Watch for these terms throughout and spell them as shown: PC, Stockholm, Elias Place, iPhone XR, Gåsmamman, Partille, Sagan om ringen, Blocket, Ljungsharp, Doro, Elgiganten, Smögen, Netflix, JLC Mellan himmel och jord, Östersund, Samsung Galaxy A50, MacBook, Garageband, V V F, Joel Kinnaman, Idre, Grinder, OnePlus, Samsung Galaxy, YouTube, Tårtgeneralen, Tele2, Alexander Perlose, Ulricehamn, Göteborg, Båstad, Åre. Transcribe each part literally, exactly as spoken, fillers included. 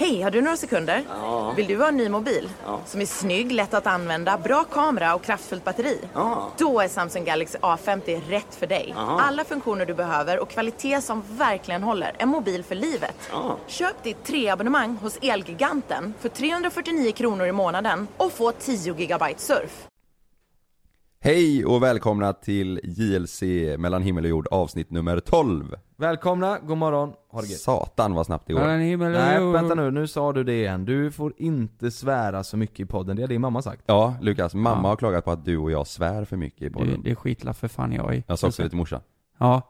Hej, har du några sekunder? Ja. Vill du ha en ny mobil? Ja. Som är snygg, lätt att använda, bra kamera och kraftfullt batteri? Ja. Då är Samsung Galaxy A femtio rätt för dig. Aha. Alla funktioner du behöver och kvalitet som verkligen håller. En mobil för livet. Ja. Köp ditt tre-abonnemang hos Elgiganten för trehundrafyrtionio kronor i månaden och få tio gigabyte surf. Hej och välkomna till J L C Mellan himmel och jord avsnitt nummer tolv. Välkomna, god morgon. Satan vad snabbt det går. Nej, vänta nu, nu sa du det igen. Du får inte svära så mycket i podden. Det har din mamma sagt. Ja, Lukas, mamma ja. har klagat på att du och jag svär för mycket i podden. Det, det är skitla för fan jag i. Jag sa också lite morsa. Ja.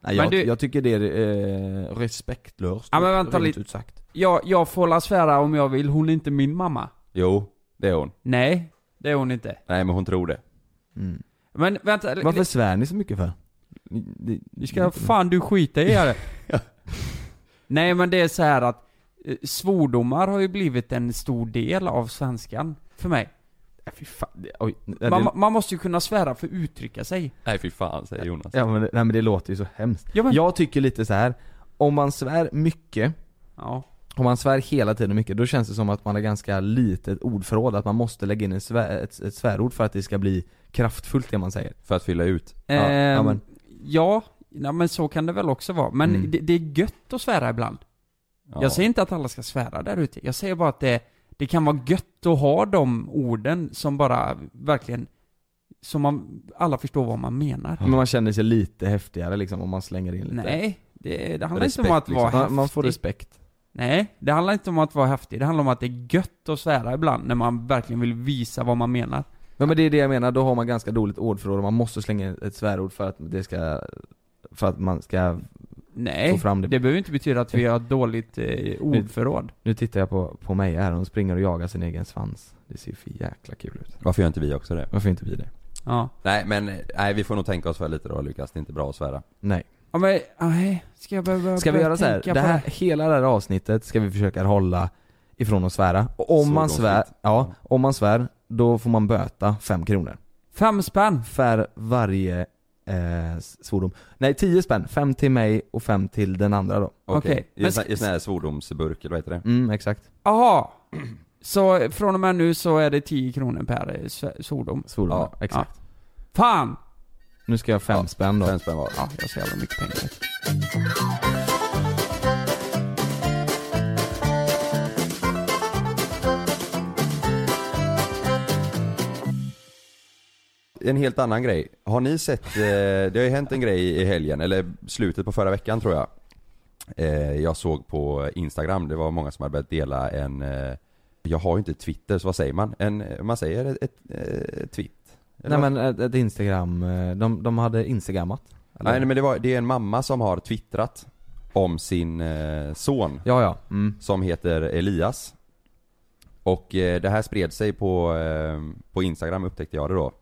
Nej, jag, du... jag tycker det är eh, respektlöst. Ja, men vänta lite. Utsagt. Jag, jag får la svära om jag vill. Hon är inte min mamma. Jo, det är hon. Nej, det är hon inte. Nej, men hon tror det. Mm. Men vänta, varför svär ni så mycket för? Ni ska fan du skita i det. Ja. Nej, men det är så här att svordomar har ju blivit en stor del av svenskan för mig. Nej, fy fan, det, oj, det... Man, man måste ju kunna svära för att uttrycka sig. Nej fy fan, säger Jonas. Ja, men, nej, men det låter ju så hemskt. Ja, men... Jag tycker lite så här, om man svär mycket, ja. Om man svär hela tiden mycket, då känns det som att man har ganska litet ordförråd. Att man måste lägga in ett, svär, ett, ett svärord för att det ska bli kraftfullt det man säger. För att fylla ut. Eh, ja, men. Ja, ja, men så kan det väl också vara. Men mm. det, det är gött att svära ibland. Ja. Jag säger inte att alla ska svära där ute. Jag säger bara att det, det kan vara gött att ha de orden som bara verkligen... Som man, alla förstår vad man menar. Men man känner sig lite häftigare liksom, om man slänger in lite. Nej, det, det handlar respekt, inte om att vara liksom. Häftig. Man får respekt. Nej, det handlar inte om att vara häftig. Det handlar om att det är gött att svära ibland när man verkligen vill visa vad man menar. Ja, men det är det jag menar. Då har man ganska dåligt ordförråd och man måste slänga ett svärord för att, det ska, för att man ska Nej, få fram det. Nej, det behöver inte betyda att vi har dåligt eh, ordförråd. Nu, nu tittar jag på, på mig här. Hon springer och jagar sin egen svans. Det ser ju för jäkla kul ut. Varför gör inte vi också det? Varför inte vi det? Ja. Nej, men nej, vi får nog tänka oss för lite då, Lukas. Det är inte bra att svära. Nej. Ja, men, aj, ska, jag börja, börja ska vi göra så här, det här hela det här avsnittet ska vi försöka hålla ifrån att svära. Och om, man svär, ja, om man svär, då får man böta fem kronor. Fem spänn? För varje eh, svordom. Nej, tio spänn. Fem till mig och fem till den andra då. Okej, okay. I, men... i sån här svordomsburk, vad heter det? Mm, exakt. Jaha, så från och med nu så är det tio kronor per svordom. Svordom, ja, exakt. Ja. Fan! Nu ska jag fem ja, spänn då. Fem spänn var. Ja, jag ser jävla mycket pengar. En helt annan grej. Har ni sett, eh, det har ju hänt en grej i helgen, eller slutet på förra veckan tror jag. Eh, jag såg på Instagram, det var många som hade börjat dela en, eh, jag har ju inte Twitter så vad säger man? En, man säger ett, ett, ett tweet. Eller? Nej, men ett Instagram, de, de hade Instagrammat. Eller? Nej, men det, var, det är en mamma som har twittrat om sin son ja, ja. Mm. som heter Elias. Och eh, det här spred sig på, eh, på Instagram, upptäckte jag det då,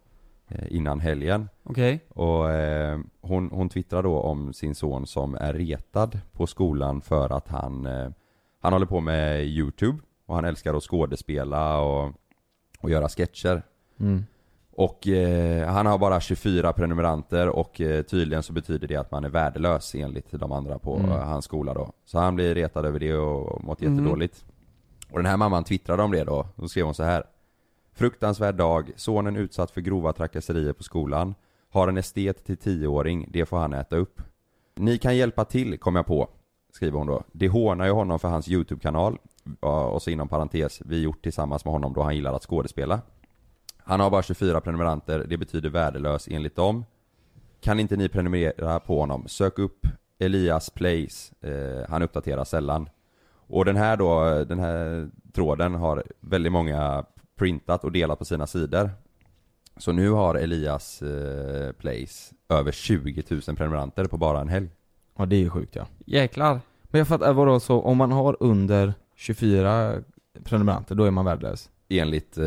eh, innan helgen. Okej. Okay. Och eh, hon, hon twittrar då om sin son som är retad på skolan för att han, eh, han håller på med YouTube. Och han älskar att skådespela och, och göra sketcher. Mm. Och eh, han har bara tjugofyra prenumeranter och eh, tydligen så betyder det att man är värdelös enligt de andra på mm. hans skola då. Så han blir retad över det och mått mm. jättedåligt. Och den här mamman twittrade om det då. Då skrev hon så här. Fruktansvärd dag. Sonen utsatt för grova trakasserier på skolan. Har en estet till tioåring. Det får han äta upp. Ni kan hjälpa till, kom jag på. Skriver hon då. Det hånar ju honom för hans YouTube-kanal. Och så inom parentes. Vi gjort tillsammans med honom då han gillar att skådespela. Han har bara tjugofyra prenumeranter. Det betyder värdelös enligt dem. Kan inte ni prenumerera på honom? Sök upp Elias Place. Eh, han uppdaterar sällan. Och den här då, den här tråden har väldigt många printat och delat på sina sidor. Så nu har Elias eh, Place över tjugotusen prenumeranter på bara en helg. Ja, det är ju sjukt, ja. Jäklar. Men jag fattar, vadå, så om man har under tjugofyra prenumeranter, då är man värdelös. Enligt eh,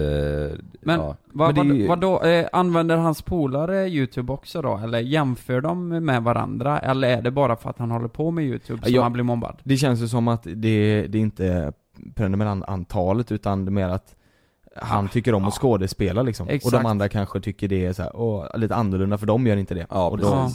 men ja. vad, vad, ju... vad då eh, använder hans polare YouTube också då, eller jämför de med varandra, eller är det bara för att han håller på med YouTube som ja, han blir mobbad? Det känns ju som att det, det är inte prenumerantantalet utan det är mer att han tycker om ja. att skådespela liksom. Exakt. Och de andra kanske tycker det är så här, åh, lite annorlunda för de gör inte det. Ja, och då,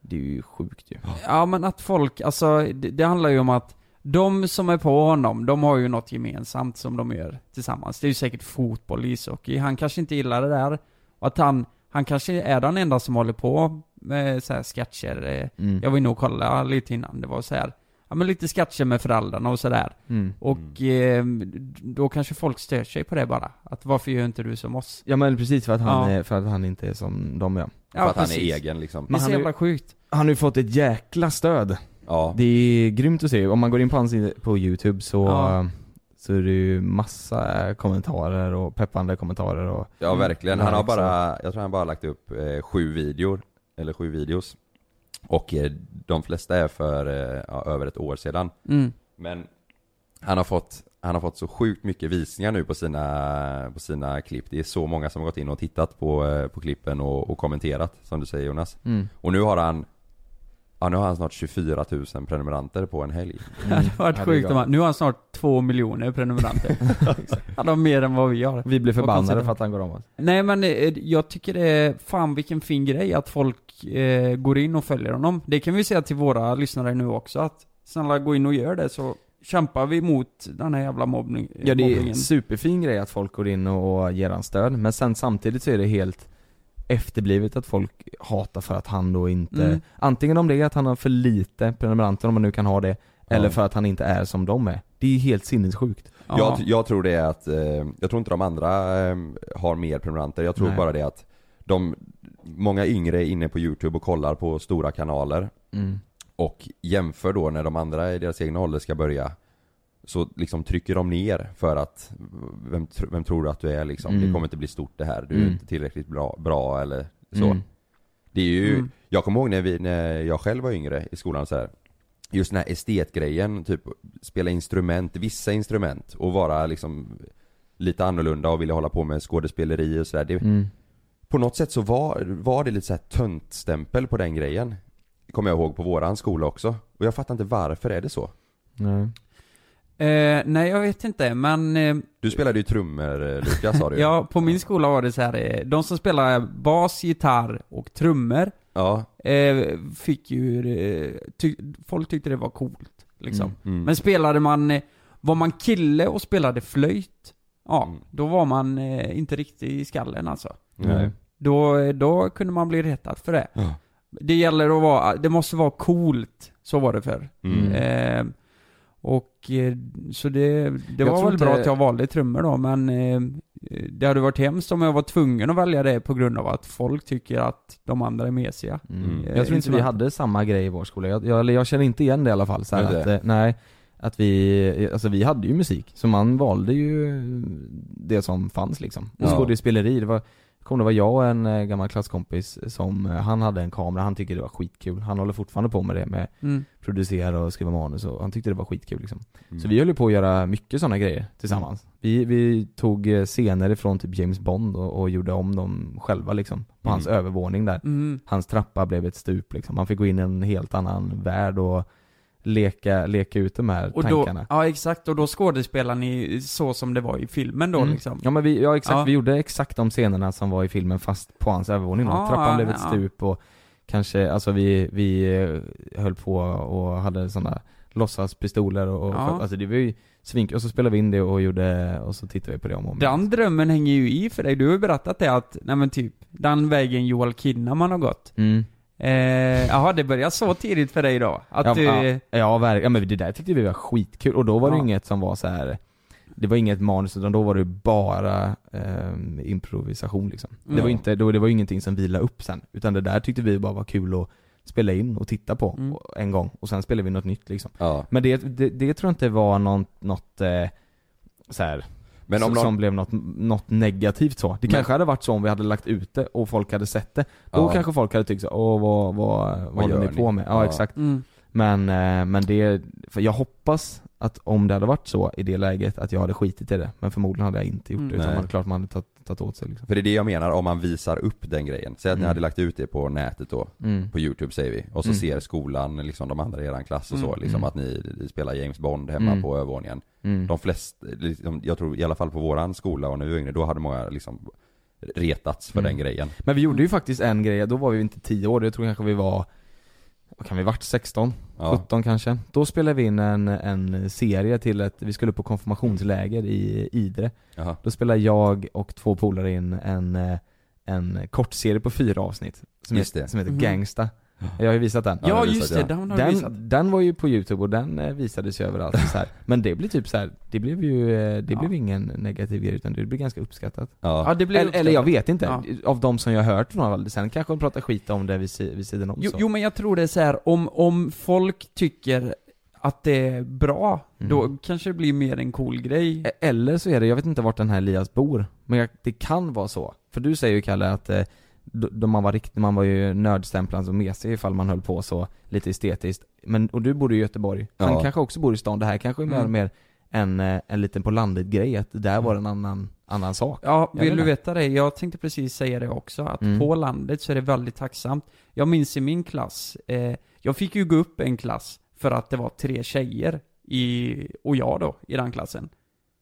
det är ju sjukt ju. Ja, men att folk alltså det, det handlar ju om att de som är på honom, de har ju något gemensamt som de gör tillsammans. Det är ju säkert fotboll, ishockey. Han kanske inte gillar det där. Och att han, han kanske är den enda som håller på med så här sketcher. Mm. Jag vill nog kolla lite innan. Det var så här, ja, men lite sketcher med föräldrarna och sådär. Mm. Och mm. Eh, då kanske folk stör sig på det bara. Att varför gör inte du som oss? Ja, men precis, för att han, ja. är, för att han inte är som de är. Ja, för att precis. Han är egen liksom. Men det är så jävla sjukt. Han har ju fått ett jäkla stöd. Ja. Det är grymt att se. Om man går in på hans på YouTube så, ja. så är det ju massa kommentarer och peppande kommentarer. Och, ja, verkligen. Han har bara, jag tror han bara lagt upp eh, sju videor. Eller sju videos. Och eh, de flesta är för eh, ja, över ett år sedan. Mm. Men han har, fått, han har fått så sjukt mycket visningar nu på sina, på sina klipp. Det är så många som har gått in och tittat på, eh, på klippen och, och kommenterat, som du säger, Jonas. Mm. Och nu har han... Ja, nu har han snart tjugofyratusen prenumeranter på en helg. Mm. Det hade varit sjukt. Man, nu har han snart två miljoner prenumeranter. Han har mer än vad vi har. Vi blir förbannade för att han går om oss. Nej, men jag tycker det är fan vilken fin grej att folk eh, går in och följer honom. Det kan vi säga till våra lyssnare nu också. Att snälla gå in och gör det, så kämpar vi mot den här jävla mobbningen. Ja, det är en superfin grej att folk går in och ger han stöd. Men sen samtidigt så är det helt... efterblivet att folk hatar för att han då inte... Mm. Antingen om det är att han har för lite prenumeranter, om man nu kan ha det, ja. Eller för att han inte är som de är. Det är helt sinnessjukt. Ja. Jag, jag tror det är att... Eh, jag tror inte de andra eh, har mer prenumeranter. Jag tror Nej. bara det att de... Många yngre är inne på YouTube och kollar på stora kanaler. Mm. Och jämför då när de andra i deras egna ålder ska börja, så liksom trycker de ner för att vem, tr- vem tror du att du är liksom, mm. det kommer inte bli stort det här, du är mm. inte tillräckligt bra, bra eller så. Mm. Det är ju, mm. jag kommer ihåg när, vi, när jag själv var yngre i skolan så här, just den här estetgrejen, typ spela instrument, vissa instrument och vara liksom lite annorlunda och vilja hålla på med skådespeleri och så där. Det, mm. på något sätt så var, var det lite så här töntstämpel på den grejen. Det kommer jag ihåg på våran skola också, och jag fattar inte varför är det så. Nej. Eh, nej, jag vet inte, men... Eh, du spelade ju trummor, Lukas, sa du. Ja, på min skola var det så här, eh, de som spelade bas, gitarr och trummor, ja. eh, fick ju... Eh, ty- folk tyckte det var coolt, liksom. Mm, mm. Men spelade man... Eh, var man kille och spelade flöjt, ja, mm. då var man eh, inte riktigt i skallen, alltså. Mm. Då, då kunde man bli retad för det. Ja. Det gäller att vara... Det måste vara coolt, så var det förr. Mm. Eh, Och så det, det var väl inte... bra att jag valde trummor då, men eh, det hade varit hemskt om jag var tvungen att välja det på grund av att folk tycker att de andra är mesiga. Mm. Jag, jag tror inte vi hade samma grej i vår skola. Jag, jag, jag känner inte igen det i alla fall. Så här att, eh, nej, att vi, alltså vi hade ju musik, så man valde ju det som fanns liksom. Och skådespeleri, det var... Kom det var jag och en gammal klasskompis som, han hade en kamera, han tyckte det var skitkul. Han håller fortfarande på med det, med mm. producera och skriva manus, och han tyckte det var skitkul liksom. Mm. Så vi höll på att göra mycket sådana grejer tillsammans. Vi, vi tog scener ifrån typ James Bond och, och gjorde om dem själva liksom. På mm. hans övervåning där. Mm. Hans trappa blev ett stup liksom. Man fick gå in i en helt annan värld och leka, leka ut de här och tankarna. Då, ja, exakt. Och då skådespelar ni så som det var i filmen då mm. liksom. Ja, men vi, ja, exakt, ja. vi gjorde exakt de scenerna som var i filmen, fast på hans övervåning. Ja, trappan ja, blev ett ja. stup och kanske, alltså vi, vi höll på och hade sådana låtsaspistoler och, och ja. alltså det var ju svink, och så spelade vi in det och gjorde, och så tittade vi på det om och om. Den drömmen hänger ju i för dig. Du har ju berättat det att, nej men typ, den vägen Joel Kinnaman har gått. Mm. Jaha, eh, det började så tidigt för dig då att ja, du... ja, ja, verkligen. Ja, men det där tyckte vi var skitkul. Och då var det ja. inget som var så här. Det var inget manus, utan då var det bara eh, improvisation liksom. mm. Det var inte, då, det var ingenting som vilade upp sen, utan det där tyckte vi bara var kul att spela in och titta på mm. en gång. Och sen spelade vi något nytt liksom. ja. Men det, det, det tror jag inte var något, något eh, så här. Men om som någon... blev något, något negativt så. Det men... kanske hade varit så om vi hade lagt ut det och folk hade sett det. Då ja. kanske folk hade tyckt så, åh, vad, vad, vad håller ni på med? Ja, ja. exakt. Mm. Men, men det, för jag hoppas att om det hade varit så i det läget att jag hade skitit i det. Men förmodligen hade jag inte gjort mm. det, utan man, klart man hade tagit, tagit åt sig. Liksom. För det är det jag menar, om man visar upp den grejen. Säg att mm. ni hade lagt ut det på nätet då, mm. på YouTube säger vi. Och så mm. ser skolan, liksom de andra i er klass och så, mm. liksom att ni spelar James Bond hemma mm. på övervåningen. Mm. De flesta, liksom, jag tror i alla fall på våran skola och när vi var yngre, då hade många liksom retats för mm. den grejen. Men vi gjorde ju faktiskt en grej, då var vi inte tio år, jag tror kanske vi var kan vi varit sexton, ja. sjutton kanske. Då spelade vi in en, en serie till att vi skulle upp på konfirmationsläger i Idre. Aha. Då spelade jag och två polare in en, en kort serie på fyra avsnitt som, heter, som heter mm. Gangsta. Jag har ju visat den. Ja, ja just det, den, den, visat. Den var ju på YouTube och den visades ju överallt så här. Men det blev typ så här, det blev ju det ja. blev ingen negativ grej utan det blev ganska uppskattat. Ja, ja det blev eller, eller jag vet inte ja. av de som jag har hört någon väl sen kanske de pratar skit om det vid, vid sidan om jo, så. Jo, men jag tror det är så här om om folk tycker att det är bra, mm. då kanske det blir mer en cool grej. Eller så är det, jag vet inte vart den här Elias bor, men jag, det kan vara så. För du säger ju Kalle att då man var riktigt, man var ju nördstämplad som mesig ifall man höll på så lite estetiskt. Men, och du bor i Göteborg. Han ja. kanske också bor i stan. Det här kanske är mer, mm. mer en, en liten på landet grej. Att det där var en annan, annan sak. Ja, vill du veta det? Jag tänkte precis säga det också. Att mm. på landet så är det väldigt tacksamt. Jag minns i min klass. Eh, jag fick ju gå upp en klass för att det var tre tjejer i, och jag då i den klassen.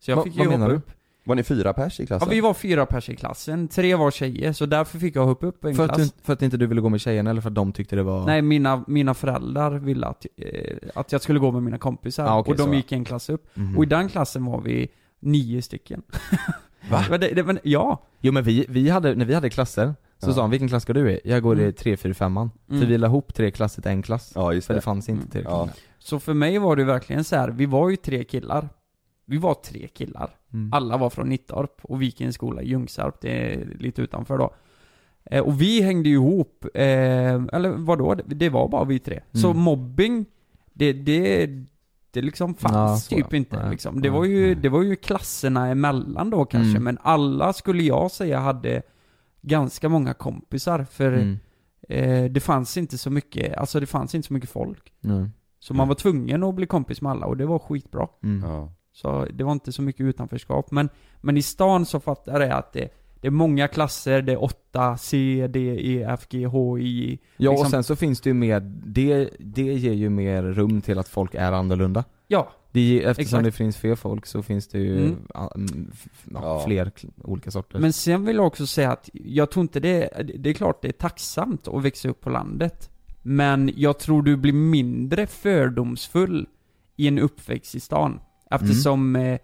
Så jag Va, fick ju hoppa upp. Var ni fyra pers i klassen? Ja, vi var fyra pers i klassen. Tre var tjejer, så därför fick jag hoppa upp en för klass. Att du, för att inte du ville gå med tjejerna eller för att de tyckte det var... Nej, mina, mina föräldrar ville att, eh, att jag skulle gå med mina kompisar. Ah, okay, och de så. gick en klass upp. Mm-hmm. Och i den klassen var vi nio stycken. Va? Men det, det, men, ja. Jo, men vi, vi hade, när vi hade klasser så ja. sa han, vilken klass ska du i? Jag går mm. i tre fyra femman. Mm. För vi la ihop tre klasser till en klass. Ja, just det. För det fanns inte till mm. ja. Så för mig var det verkligen så här, vi var ju tre killar. Vi var tre killar. Mm. Alla var från Nittorp och Viken skola i Ljungsharp. Det är lite utanför då. Eh, och vi hängde ihop. Eh, eller vadå? Det, det var bara vi tre. Mm. Så mobbing, det, det, det liksom fanns ja, typ jag. inte. Liksom. Det, var ju, det var ju klasserna emellan då kanske. Mm. Men alla skulle jag säga hade ganska många kompisar. För mm. eh, det fanns inte så mycket, alltså det fanns inte så mycket folk. Mm. Så man var tvungen att bli kompis med alla och det var skitbra. Mm. Ja. Så det var inte så mycket utanförskap. Men, men i stan så fattar jag att det, det är många klasser. Det är åtta, C, D, E, F, G, H, I. Ja, liksom. Och sen så finns det ju mer... Det, det ger ju mer rum till att folk är annorlunda. Ja, det, eftersom exakt. det finns fler folk så finns det ju mm. a, f, ja, ja. fler olika sorter. Men sen vill jag också säga att jag tror inte det... Det är klart det är tacksamt att växa upp på landet. Men jag tror du blir mindre fördomsfull i en uppväxt i stan. Eftersom mm.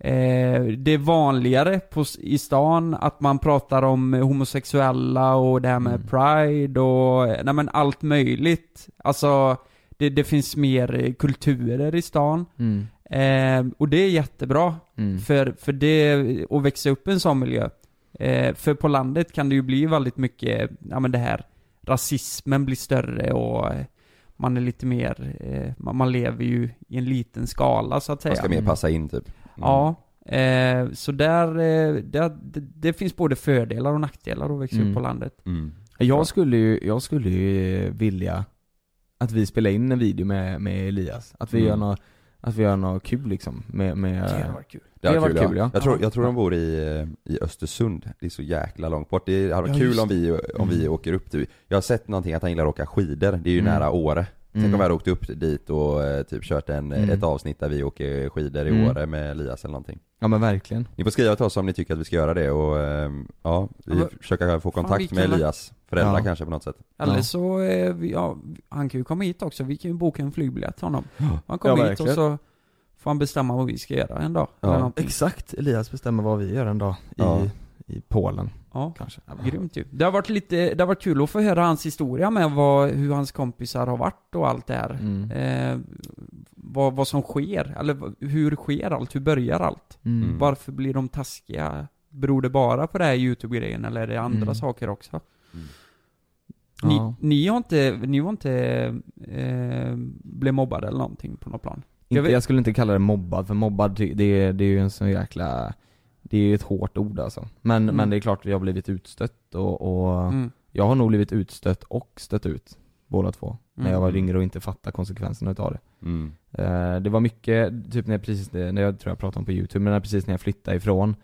eh, eh, det är vanligare på, i stan att man pratar om homosexuella och det här med mm. pride och nej, men allt möjligt. Alltså det, det finns mer kulturer i stan. Mm. Eh, och det är jättebra mm. för, för det att växa upp i en sån miljö. Eh, för på landet kan det ju bli väldigt mycket, ja men det här, rasismen blir större och... Man är lite mer... Eh, man lever ju i en liten skala, så att säga. Man ska mer passa in, typ. Mm. Ja. Eh, så där... Eh, där det, det finns både fördelar och nackdelar att växa mm. upp på landet. Mm. Jag skulle ju jag skulle ju vilja att vi spelar in en video med, med Elias. Att vi mm. gör något... Att vi gör något kul liksom. Med, med... Det var kul. Det, det var kul, kul ja. ja. Jag tror, jag tror de bor i, i Östersund. Det är så jäkla långt bort. Det hade varit ja, kul om vi, om vi mm. åker upp till... Jag har sett någonting att han gillar att åka skidor. Det är ju mm. nära Åre. Tänk mm. om vi hade åkt upp dit och typ kört en, mm. ett avsnitt där vi åker skidor i mm. Åre med Elias eller någonting. Ja men verkligen. Ni får skriva till oss om ni tycker att vi ska göra det. Och ja, vi ja, men, försöker få kontakt fan, med Elias. Föräldrar ja. kanske på något sätt. Eller ja. så, ja, han kan ju komma hit också. Vi kan ju boka en flygbiljett till honom. Han kommer ja, hit verkligen. Och så får han bestämma vad vi ska göra en dag. Ja. Exakt, Elias bestämmer vad vi gör en dag i, ja. i Polen. Ja, kanske. Grymt ju. Det har varit lite, det har varit kul att få höra hans historia med vad, hur hans kompisar har varit och allt det här. Mm. Eh, vad, vad som sker, eller hur sker allt, hur börjar allt? Mm. Varför blir de taskiga? Beror det bara på det här YouTube-grejen eller är det andra mm. saker också? Mm. Ni, ja. ni har inte, ni har inte eh, blivit mobbade eller någonting på något plan? Inte, jag, jag skulle inte kalla det mobbad, för mobbad det, det, det är ju en sån jäkla... Det är ju ett hårt ord alltså. Men, mm. men det är klart att jag har blivit utstött. Och, och mm. jag har nog blivit utstött och stött ut. Båda två. Mm. När jag var yngre och inte fattade konsekvenserna av det. Mm. Eh, det var mycket, typ när jag precis, när jag tror jag pratade om på YouTube, men när precis när jag flyttade ifrån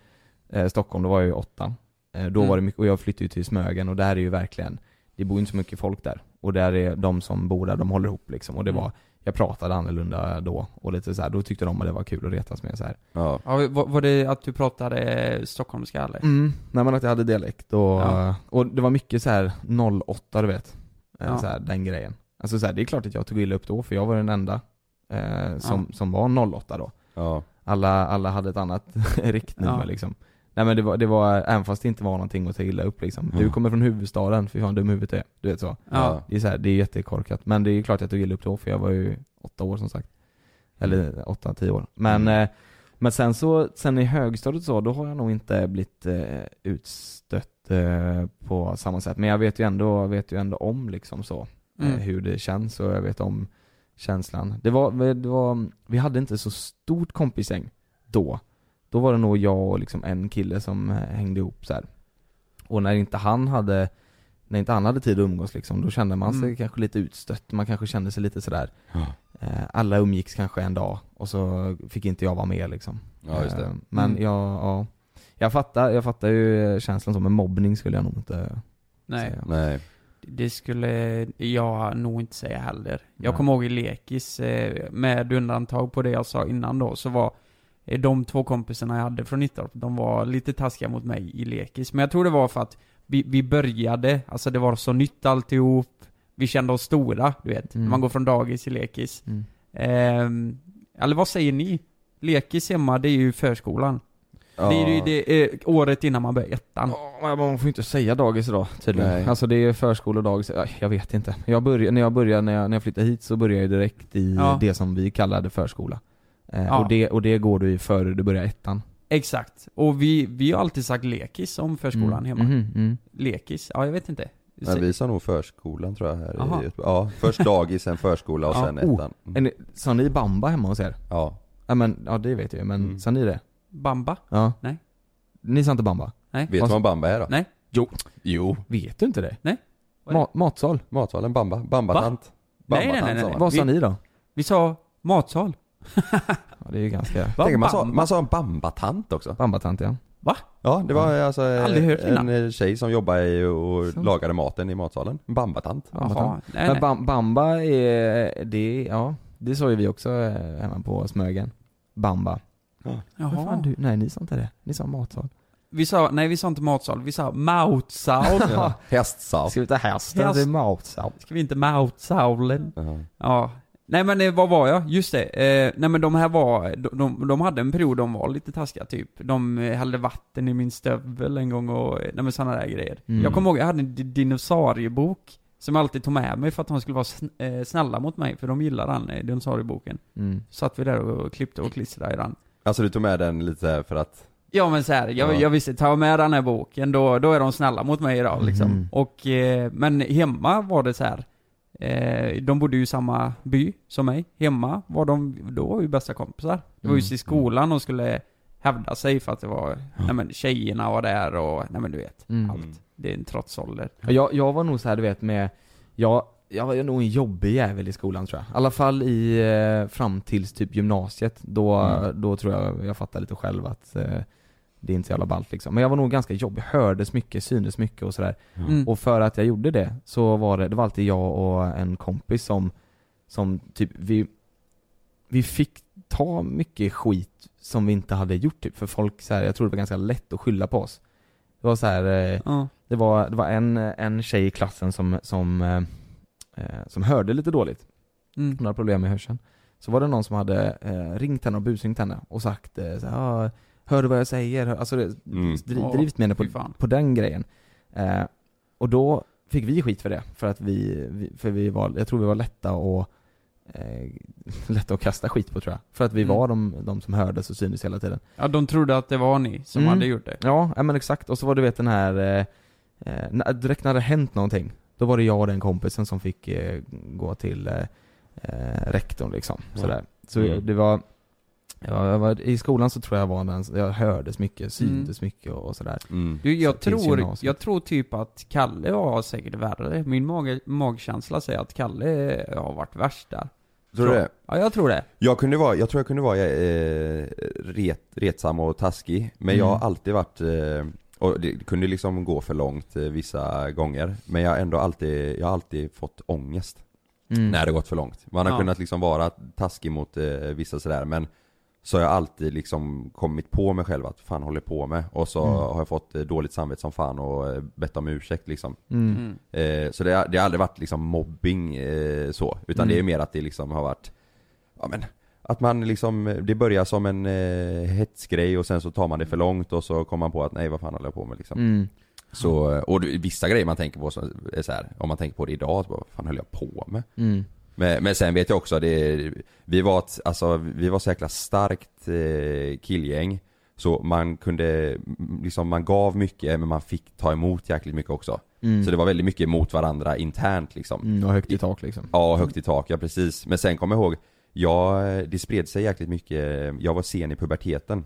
eh, Stockholm, då var jag ju åtta. Eh, då mm. var det mycket, och jag flyttade ju till Smögen och där är ju verkligen, det bor inte så mycket folk där. Och där är de som bor där, de håller ihop liksom. Och det var... Jag pratade annorlunda då och lite så här, då tyckte de att det var kul att retas med så här. Ja. Ja, var, var det att du pratade stockholmska eller? Mm, nej, men att jag hade dialekt och, ja. och det var mycket så här noll åtta, du vet. Ja. Så här, den grejen. Alltså så här, det är klart att jag tog illa upp då, för jag var den enda eh, som, ja. som var noll åtta då. Ja. Alla, alla hade ett annat riktnummer ja. liksom. Nej, men det var, det var, även fast det inte var någonting att ta illa upp liksom. Ja. Du kommer från huvudstaden, för fan dum huvudet är. Du vet så. Ja. Det är så här, det är jättekorkat. Men det är klart att jag tog illa upp då, för jag var ju åtta år som sagt. Eller åtta, tio år. Men, mm. eh, men sen så, sen i högstadiet så, då har jag nog inte blivit eh, utstött eh, på samma sätt. Men jag vet ju ändå, vet ju ändå om liksom så. Mm. Hur det känns, och jag vet om känslan. Det var, det var, vi hade inte så stort kompisgäng då. Då var det nog jag och liksom en kille som hängde ihop så här. Och när inte han hade, när inte han hade tid att umgås liksom, då kände man sig mm. kanske lite utstött. Man kanske kände sig lite sådär. Ja. Alla umgicks kanske en dag, och så fick inte jag vara med liksom. Ja, just det. Men mm. jag, ja, jag fattar, jag fattar ju känslan som en mobbning skulle jag nog inte Nej. säga. Nej. Det skulle jag nog inte säga heller. Jag Nej. kommer ihåg i lekis, med undantag på det jag sa innan då, så var de två kompisarna jag hade från Nittorp, de var lite taskiga mot mig i lekis. Men jag tror det var för att vi, vi började, alltså det var så nytt alltihop. Vi kände oss stora, du vet. Mm. Man går från dagis i lekis. Mm. Ehm, eller vad säger ni? Lekis hemma, det är ju förskolan. Ja. Det är ju det, eh, året innan man börjar ettan. Ja, man får inte säga dagis idag tydligen. Nej. Alltså det är förskola och dagis. Jag vet inte. Jag började, när jag började, när jag, när jag flyttade hit, så började jag direkt i ja. det som vi kallade förskola. Eh, ja. och, det, och det går du i före du börjar ettan. Exakt. Och vi, vi har alltid sagt lekis om förskolan mm. hemma. Mm, mm. Lekis? Ja, jag vet inte. Men vi sa nog förskolan tror jag här i, ja, först dagis, sen förskola och ja. sen ettan. Mm. Sa ni bamba hemma hos er? Ja. Ja, men, ja det vet jag, men mm. sa ni det? Bamba? Ja. Nej. Ni sa inte bamba? Nej. Vet du vad bamba är då? Nej. Jo. Jo. Vet du inte det? Nej. Ma- matsal. Matsalen bamba. Bambatant. Ba? Nej, nej, nej, nej. Vad sa vi, ni då? Vi sa matsal. Ja, det är ju ganska... Tänk, man, sa, man sa en bambatant också. Bambatant, ja. Va? Ja, det var alltså en, en tjej som jobbade i och så. lagade maten i matsalen. En bambatant. bambatant. Nej, nej. Men bamba är... Det, ja, det såg ju vi också hemma på Smögen. Bamba. Ja. Fan, du, nej, ni sa inte det. Ni sa matsal. Vi sa, nej, vi sa inte matsal. Vi sa mautsal. Ja, hästsal. Ska vi ta hästen? Häst. Det är mautsal. Ska vi inte mautsalen? Uh-huh. Ja. Nej, men vad var jag? Just det. Eh, nej, men de här var... De, de, de hade en period, de var lite taskiga typ. De hällde vatten i min stövel en gång och... Nej, men sådana där grejer. Mm. Jag kommer ihåg, jag hade en dinosauriebok som jag alltid tog med mig för att de skulle vara snälla mot mig. För de gillade den dinosaurieboken. Mm. Så satt vi där och klippte och klistrade i den. Alltså du tog med den lite för att... Ja, men så här, jag, ja. jag visste, ta med den här boken, då, då är de snälla mot mig idag liksom. Mm. Och, eh, men hemma var det så här, eh, de bodde ju i samma by som mig. Hemma var de, då var ju bästa kompisar. Det var ju mm. i skolan och skulle hävda sig för att det var, ja. nej men tjejerna var där och, nej men du vet, mm. allt. Det är en trotsålder. Jag, jag var nog så här, du vet, med, jag... Jag var nog en jobbig jävel i skolan tror jag. I alla fall i eh, fram tills typ gymnasiet. Då, mm. då tror jag jag fattade lite själv att eh, det är inte så jävla ballt liksom. Men jag var nog ganska jobbig. Hördes mycket, syndes mycket och sådär. Mm. Och för att jag gjorde det så var det, det var alltid jag och en kompis som, som typ vi, vi fick ta mycket skit som vi inte hade gjort typ. För folk så här, jag tror det var ganska lätt att skylla på oss. Det var så här, eh, mm. det var, det var en, en tjej i klassen som... som eh, som hörde lite dåligt. Mm. Hon hade problem med hörseln. Så var det någon som hade eh, ringt henne och busringt henne och sagt eh, så här, hör du vad jag säger? Alltså det, mm. driv, drivit med henne på, på den grejen. Eh, och då fick vi skit för det. För att vi, vi, för vi var, jag tror vi var lätta och eh, lätta att kasta skit på tror jag. För att vi mm. var de, de som hördes och syndes hela tiden. Ja, de trodde att det var ni som mm. hade gjort det. Ja, men exakt. Och så var du vet den här eh, direkt när det hänt någonting. Då var det jag och den kompisen som fick eh, gå till eh, rektorn liksom. Ja. Sådär. Så mm. det var, ja, jag var i skolan så tror jag var den, jag hördes mycket, syntes mm. mycket och sådär. Mm. Du, jag, så, tror, jag tror typ att Kalle var säkert värre. Min mag, magkänsla säger att Kalle har varit värst där. Tror du det? Ja, jag tror det. Jag, kunde vara, jag tror jag kunde vara eh, ret, retsam och taskig. Men mm. jag har alltid varit... Eh, Och det kunde liksom gå för långt vissa gånger. Men jag har ändå alltid, jag har alltid fått ångest mm. när det gått för långt. Man har ja. kunnat liksom vara taskig mot eh, vissa sådär. Men så har jag alltid liksom kommit på mig själv att fan håller på med. Och så mm. har jag fått dåligt samvete som fan och bett om ursäkt liksom. Mm. Eh, så det, det har aldrig varit liksom mobbing eh, så. Utan mm. det är mer att det liksom har varit, ja men, att man liksom, det börjar som en eh, hetsgrej och sen så tar man det för långt och så kommer man på att nej vad fan håller jag på med liksom. Mm. Så, och vissa grejer man tänker på så är så här, om man tänker på det idag så bara, vad fan höll jag på med? Mm. Men, men sen vet jag också det, vi var ett, alltså vi var så jäkla starkt eh, killgäng så man kunde liksom, man gav mycket men man fick ta emot jäkligt mycket också. Mm. Så det var väldigt mycket mot varandra internt liksom. Mm, och högt i tak liksom. Ja, högt i tak, ja precis. Men sen kommer jag ihåg, ja, det spred sig jäkligt mycket. Jag var sen i puberteten.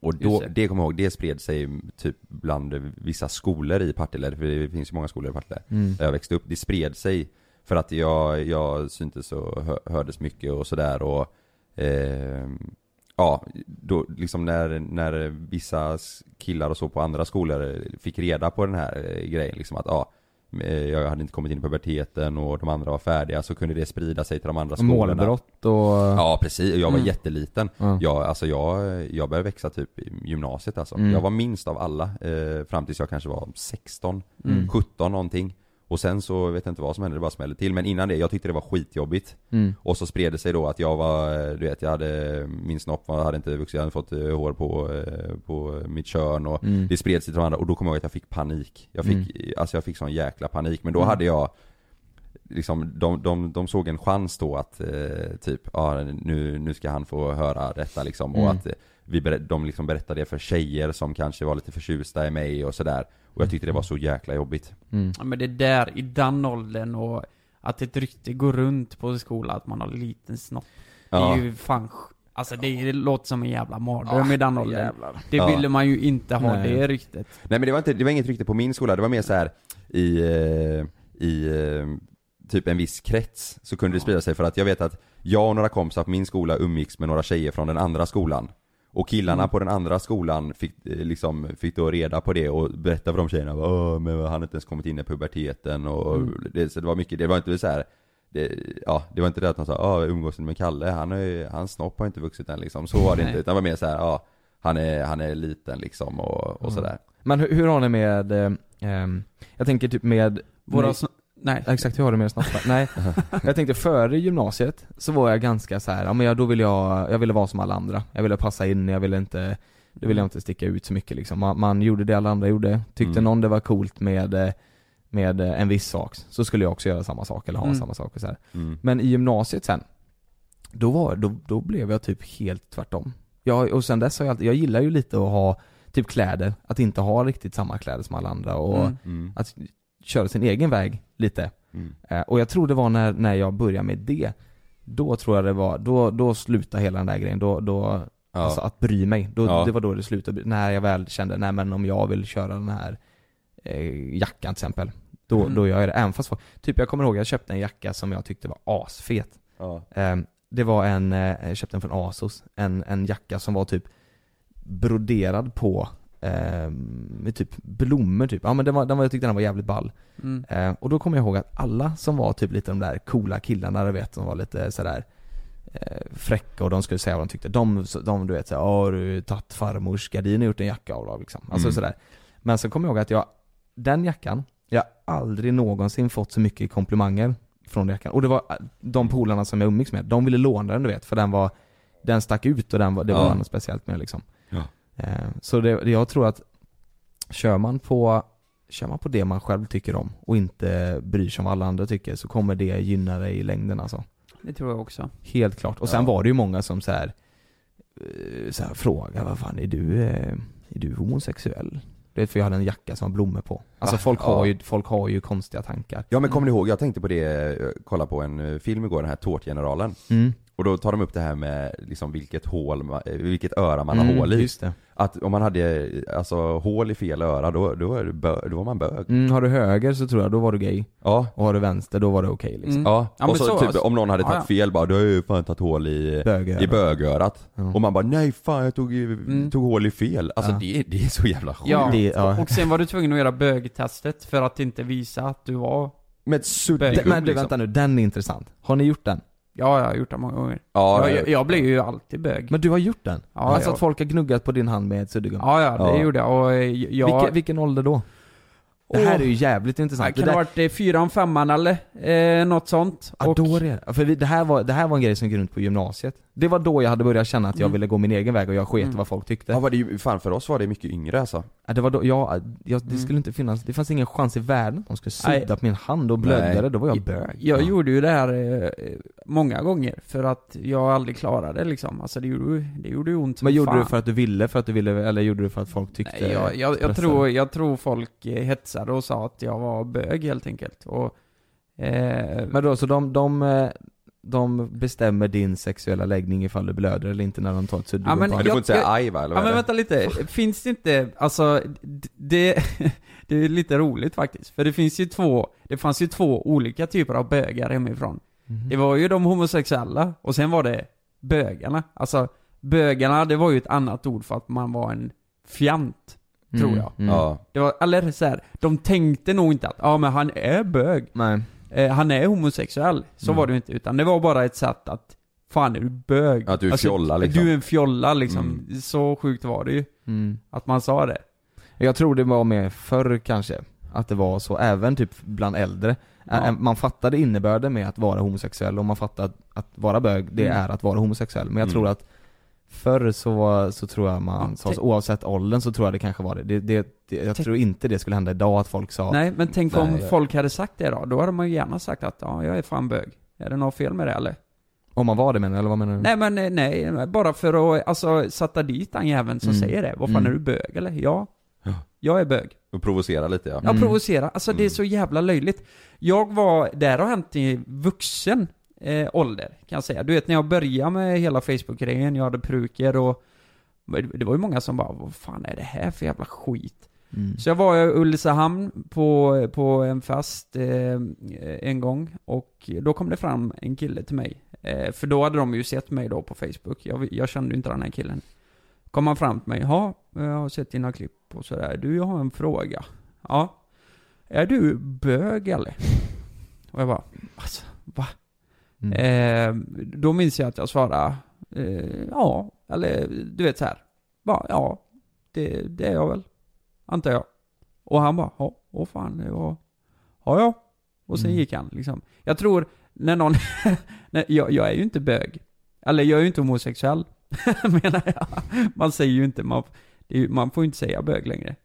Och då, det. det kommer jag ihåg, det spred sig typ bland vissa skolor i Partille, för det finns ju många skolor i Partille mm. där jag växte upp. Det spred sig för att jag, jag syntes och hör, hördes mycket och sådär. Och eh, ja, då, liksom när, när vissa killar och så på andra skolor fick reda på den här grejen, liksom att ja, jag hade inte kommit in i puberteten och de andra var färdiga, så kunde det sprida sig till de andra skolorna. Målbrott och... Ja, precis. Jag var mm. jätteliten. Mm. Jag, alltså jag, jag började växa typ i gymnasiet. Alltså. Mm. Jag var minst av alla eh, fram tills jag kanske var sexton, mm. sjutton någonting. Och sen så vet jag inte vad som hände, det bara smällde till. Men innan det, jag tyckte det var skitjobbigt. Mm. Och så spred det sig då att jag var, du vet, jag hade, min snopp hade inte vuxit, jag hade fått hår på, på mitt kön. Och mm. det spred sig till varandra. Och då kom jag ihåg att jag fick panik. Jag fick, mm. alltså jag fick sån jäkla panik. Men då mm. hade jag, liksom, de, de, de såg en chans då att eh, typ, ja, nu, nu ska han få höra detta liksom. Mm. Och att vi, de liksom berättade det för tjejer som kanske var lite förtjusta i mig och sådär. Och jag tyckte det var så jäkla jobbigt. Mm. Ja, men det där i den åldern och att ett rykte går runt på skolan att man har liten snopp. Ja. Det är ju fan... Alltså det, det låter som en jävla mardröm ja, i den åldern. Jävlar. Det ja. ville man ju inte ha. Nej. Det ryktet. Nej, men det var, inte, det var inget rykte på min skola. Det var mer så här i, i typ en viss krets så kunde ja. det sprida sig. För att jag vet att jag och några kompisar på min skola umgicks med några tjejer från den andra skolan. Och killarna mm. på den andra skolan fick, liksom, fick då reda på det och berätta för de tjejerna. Åh, men han hade inte ens kommit in i puberteten. Och mm. det, så det var mycket, det var inte så här... Det, ja, det var inte det att de sa, åh, umgås med Kalle. Han är, hans snopp har inte vuxit än, liksom. Så var det inte, utan var mer så här, ja, han är, han är liten, liksom, och, och mm. sådär. Men hur, hur har ni med... Eh, jag tänker typ med... Våra sn- Nej. Exakt, hur har du med snoppar? Nej. Jag tänkte före gymnasiet så var jag ganska så här, ja men jag, då ville jag jag ville vara som alla andra. Jag ville passa in, jag ville inte det ville jag inte sticka ut så mycket liksom. Man, man gjorde det alla andra gjorde. Tyckte mm. någon det var coolt med med en viss sak så skulle jag också göra samma sak eller ha mm. samma sak och så här. Mm. Men i gymnasiet sen då var då då blev jag typ helt tvärtom. Jag och sen dess har jag alltid, jag gillar ju lite att ha typ kläder, att inte ha riktigt samma kläder som alla andra och mm. att körde sin egen väg lite. Mm. Eh, och jag tror det var när, när jag började med det. Då tror jag det var då, då slutade hela den där grejen. Då, då, ja. Alltså att bry mig. Då, ja. Det var då det slutade. När jag väl kände, nej men om jag vill köra den här eh, jackan till exempel. Då, mm. då gör jag det. Även fast, typ jag kommer ihåg jag köpte en jacka som jag tyckte var asfet. Ja. Eh, det var en, eh, jag köpte den från Asos. En, en jacka som var typ broderad på med typ blommor typ. Ja men den var, den var jag tyckte den var jävligt ball. Mm. Eh, och då kommer jag ihåg att alla som var typ lite de där coola killarna, du vet, som var lite så där eh, fräcka och de skulle säga vad de tyckte. De, de du vet så här, du tatt farmors gardin och gjort en jacka av liksom. Alltså mm. så där. Men sen kommer jag ihåg att jag den jackan, jag aldrig någonsin fått så mycket komplimanger från den jackan. Och det var de polarna som jag umgicks med, de ville låna den du vet för den var den stack ut och den var det var ja. något speciellt med liksom. Ja. Så det, jag tror att kör man på kör man på det man själv tycker om och inte bryr sig om vad alla andra tycker så kommer det gynna dig i längden alltså. Det tror jag också. Helt klart. Och sen ja. var det ju många som så här, så här frågar vad fan är du är du homosexuell? Det är för jag hade en jacka som har blommor på. Alltså ah, folk har ja. ju folk har ju konstiga tankar. Ja men kommer ni ihåg jag tänkte på det kolla på en film igår den här Tårtgeneralen. Mm. Och då tar de upp det här med liksom vilket hål vilket öra man mm, har hål i. Just det. Att om man hade alltså hål i fel öra då då är det bö- då var man bög. Mm, har du höger så tror jag då var du gay. Ja, och har du vänster då var det okej okay, liksom. Mm. Ja. ja och så, så typ så. Om någon hade tagit ja, ja. fel bara då har ju fan tagit hål i bögörat. i bögörat. Ja. Och man bara nej fan jag tog mm. tog hål i fel. Alltså ja. det det är så jävla sjukt. Ja. Ja. Och sen var du tvungen att göra bögtestet för att inte visa att du var med suddig. Men, men liksom. Vänta nu, den är intressant. Har ni gjort den? Ja, jag har gjort det många gånger. Ja, jag, jag, jag blir ju alltid bög. Men du har gjort den? Ja, alltså jag... att folk har gnuggat på din hand med ett suddgum? Ja, ja, det ja. gjorde jag. Och jag... Vilke, vilken ålder då? Det här är ju jävligt intressant. Jag kan det där... ha varit fyran, femman eller eh, något sånt. Ja, och... då det. För det här, var, det här var en grej som gick runt på gymnasiet. Det var då jag hade börjat känna att jag mm. ville gå min egen väg och jag sket mm. vad folk tyckte. Ja, var det ju, fan för oss var det mycket yngre alltså. Ja, det var då, ja, jag, det, mm. skulle inte finnas, det fanns ingen chans i världen att de skulle sudda på min hand och blödade. Då var jag bög. Jag ja. gjorde ju det här eh, många gånger för att jag aldrig klarade liksom. Alltså det gjorde, det gjorde ont. Men gjorde fan. du för att du ville, för att du ville, eller gjorde du för att folk tyckte? Nej, jag, jag, jag, tror, jag tror folk eh, hetsade och sa att jag var bög helt enkelt. Och, eh, Men då, så de... de eh, de bestämmer din sexuella läggning ifall du blöder eller inte när de tar ett suddgum. Ja, men jag, du får inte säga aj, va? Eller ja, men vänta lite. Finns det inte... Alltså, det, det är lite roligt faktiskt. För det finns ju två... Det fanns ju två olika typer av bögar hemifrån. Mm. Det var ju de homosexuella och sen var det bögarna. Alltså, bögarna, det var ju ett annat ord för att man var en fjant. Tror mm. jag. Mm. Ja. Det var, eller så här, de tänkte nog inte att ja, men han är bög. Nej. Han är homosexuell, så mm. var det inte, utan det var bara ett sätt att fan är du bög, att du är, alltså, fjolla, liksom. Du är en fjolla liksom, mm. så sjukt var det ju mm. att man sa det. Jag tror det var mer förr kanske, att det var så även typ bland äldre. Ja. Man fattade innebörden med att vara homosexuell och man fattade att, att vara bög, det mm. är att vara homosexuell, men jag mm. tror att förr så, så tror jag man ja, sa, tänk... oavsett åldern så tror jag det kanske var det, det, det, det jag tänk... tror inte det skulle hända idag att folk sa. Nej, men tänk om jag... folk hade sagt det då. Då hade man ju gärna sagt att ja, jag är fan bög. Är det något fel med det eller? Om man var det menar, eller vad menar du? Nej, men nej, bara för att alltså, sätta dit en jäveln som mm. säger det. Vad fan mm. är du bög eller? Ja, ja, jag är bög. Och provocera lite ja. Ja, mm. provocera. Alltså det är så jävla löjligt. Jag var, där har hänt i vuxen Eh, ålder kan jag säga. Du vet när jag började med hela Facebook-grejen, jag hade pruker och det var ju många som bara vad fan är det här för jävla skit? Mm. Så jag var i Ulricehamn på, på en fest eh, en gång och då kom det fram en kille till mig. Eh, för då hade de ju sett mig då på Facebook. Jag, jag kände inte den här killen. Kom han fram till mig. Ja, jag har sett dina klipp och sådär. Du, jag har en fråga. Ja. Är du bög eller? Och jag bara, alltså, va? Mm. Eh, då minns jag att jag svarade eh, ja, eller du vet så här, bara, ja, det, det är jag väl, antar jag. Och han bara, ja, åh fan, ja, ja. Och sen mm. gick han liksom. Jag tror, när någon nej, jag, jag är ju inte bög, eller jag är ju inte homosexuell menar jag, man säger ju inte man, det är, man får ju inte säga bög längre,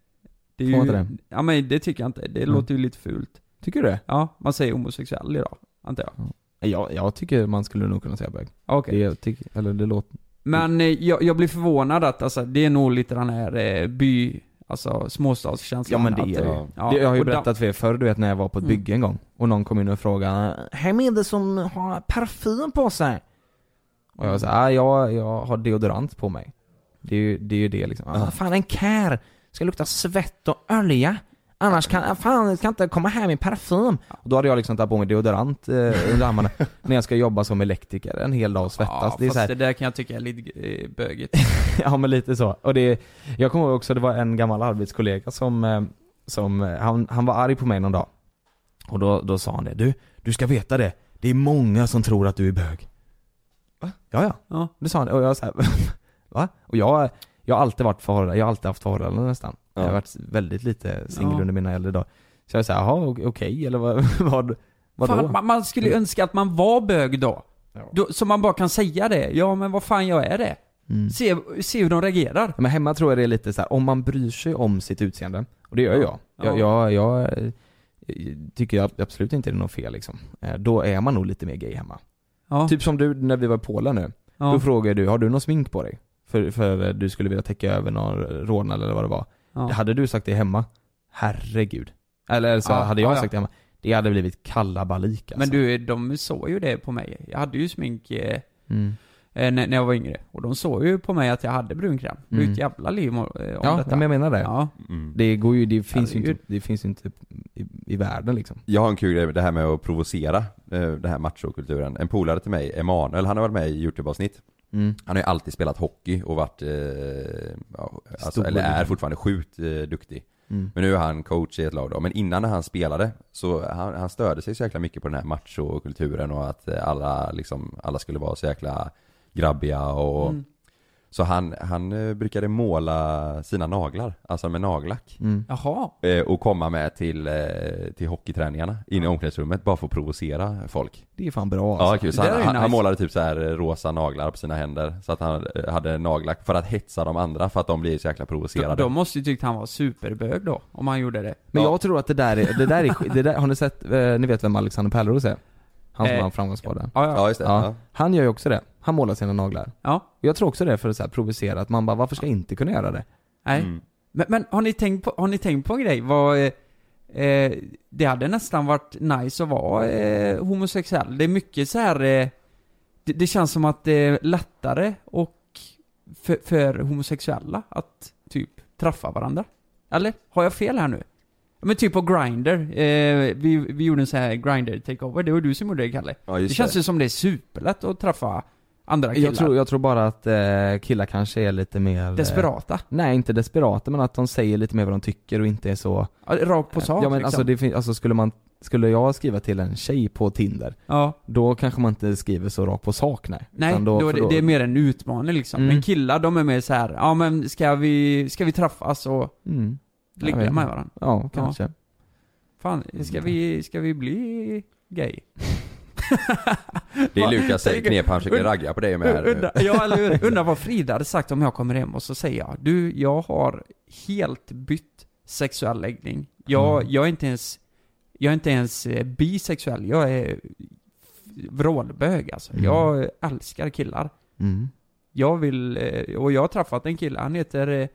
det är får ju, det? Ja, men det tycker jag inte, det mm. låter ju lite fult. Tycker du det? Ja, man säger homosexuell idag, antar jag. Mm. Jag, jag tycker man skulle nog kunna säga bög. Okay. Det, tyck, eller det låter... Men eh, jag, jag blir förvånad att alltså, det är nog lite den här eh, by, alltså småstadskänslan. Ja, men det är det. Ja. Jag har ju berättat för er förr, du vet, när jag var på ett mm. bygge en gång. Och någon kom in och frågade, här med det som har parfym på sig. Och jag sa, ah, jag, jag har deodorant på mig. Det är ju det, är ju det liksom. Ah, fan, en kär ska lukta svett och olja. Annars kan, fan, kan inte komma här med parfym. Och då hade jag liksom tagit på mig deodorant eh, under armarna när jag ska jobba som elektriker en hel dag och svettas. Ja, det är fast så här... det där kan jag tycka är lite bögigt. Ja, men lite så. Och det, jag kommer ihåg också, det var en gammal arbetskollega som, som han, han var arg på mig någon dag. Och då, då sa han det. Du, du ska veta det. Det är många som tror att du är bög. Va? Ja, ja. ja. Det sa han. Och jag så här, va? Och jag... Jag har alltid varit förhållande, jag har alltid haft förhållande nästan. Ja. Jag har varit väldigt lite singel ja. under mina äldre dagar. Så jag säger, jaha, okej, okay, eller vad, vad, vad fan, då? Man, man skulle önska att man var bög då. Ja. då. Så man bara kan säga det. Ja, men vad fan, jag är det. Mm. Se, se hur de reagerar. Ja, men hemma tror jag det är lite så här, om man bryr sig om sitt utseende, och det gör jag. Ja. Jag, jag, jag, jag tycker absolut inte det är något fel liksom. Då är man nog lite mer gay hemma. Ja. Typ som du, när vi var i Polen nu. Ja. Då frågar du, har du någon smink på dig? För, för du skulle vilja täcka över någon rodnad eller vad det var. Ja. Hade du sagt det hemma? Herregud. Eller så ja, hade jag ja, sagt det hemma. Det hade blivit kalabalik. Alltså. Men du, de såg ju det på mig. Jag hade ju smink eh, mm. när, när jag var yngre. Och de såg ju på mig att jag hade brunkräm. Det är ju ett jävla liv om ja, detta. Ja, men jag menar det. Ja. Mm. Det, går ju, det finns ju inte, det finns inte i, i världen liksom. Jag har en kul grej, det här med att provocera. Den här machokulturen. En polare till mig, Emanuel, han har varit med i YouTube-avsnitt. Mm. Han har ju alltid spelat hockey och varit, eh, ja, alltså, eller är fortfarande sjukt eh, duktig. Mm. Men nu är han coach i ett lag då. Men innan när han spelade så han, han störde sig så jäkla mycket på den här machokulturen och att alla, liksom, alla skulle vara så jäkla grabbiga. Och, mm. Så han, han brukade måla sina naglar, alltså med naglack. Mm. Jaha. Eh, och komma med till, eh, till hockeyträningarna inne i omklädningsrummet bara för att provocera folk. Det är fan bra. Alltså. Ja, kul. Så han, nice. Han målade typ så här rosa naglar på sina händer så att han hade naglack för att hetsa de andra för att de blir så jäkla provocerade. De, de måste ju tyckt han var superbög då om han gjorde det. Men ja. Jag tror att det där är, det där är det där, har ni sett, eh, ni vet vem Alexander Perlose är? Han som eh, var framgångsskadad. Ja, ja. Ja, just det. Ja. Ja. Han gör ju också det. Han målar sina naglar. Ja. Jag tror också det är för att så här provocera. Att man bara, varför ska jag inte kunna göra det? Nej. Mm. Men, men har, ni tänkt på, har ni tänkt på en grej? Var, eh, det hade nästan varit nice att vara eh, homosexuell. Det är mycket så här... Eh, det, det känns som att det är lättare och för, för homosexuella att typ träffa varandra. Eller? Har jag fel här nu? Men typ på Grinder. Eh, vi, vi gjorde en så här Grinder takeover. Det var du som gjorde det, Kalle. Ja, det känns det. Ju som det är superlätt att träffa andra killar. Jag tror, jag tror bara att eh, killar kanske är lite mer... Desperata? Eh, nej, inte desperata. Men att de säger lite mer vad de tycker och inte är så... Ja, rakt på sak. Eh, ja, men alltså, det, alltså, skulle, man, skulle jag skriva till en tjej på Tinder, ja. Då kanske man inte skriver så rakt på sak, nej. Nej, utan då, då, det, då... det är mer en utmaning liksom. Mm. Men killar, de är mer så här... Ja, men ska vi, ska vi träffas och... Mm. Ligga med varandra. Ja, kanske. Ja. Fan, ska vi, ska vi bli gay? Det är Lukas säger knep, han försöker ragga på dig med här. Undra, ja, eller undrar vad Frida hade sagt om jag kommer hem och så säger jag, du, jag har helt bytt sexuell läggning. Jag, mm. jag, är, inte ens, jag är inte ens bisexuell. Jag är vrålbög alltså. Mm. Jag älskar killar. Mm. Jag vill, och jag har träffat en kille, han heter,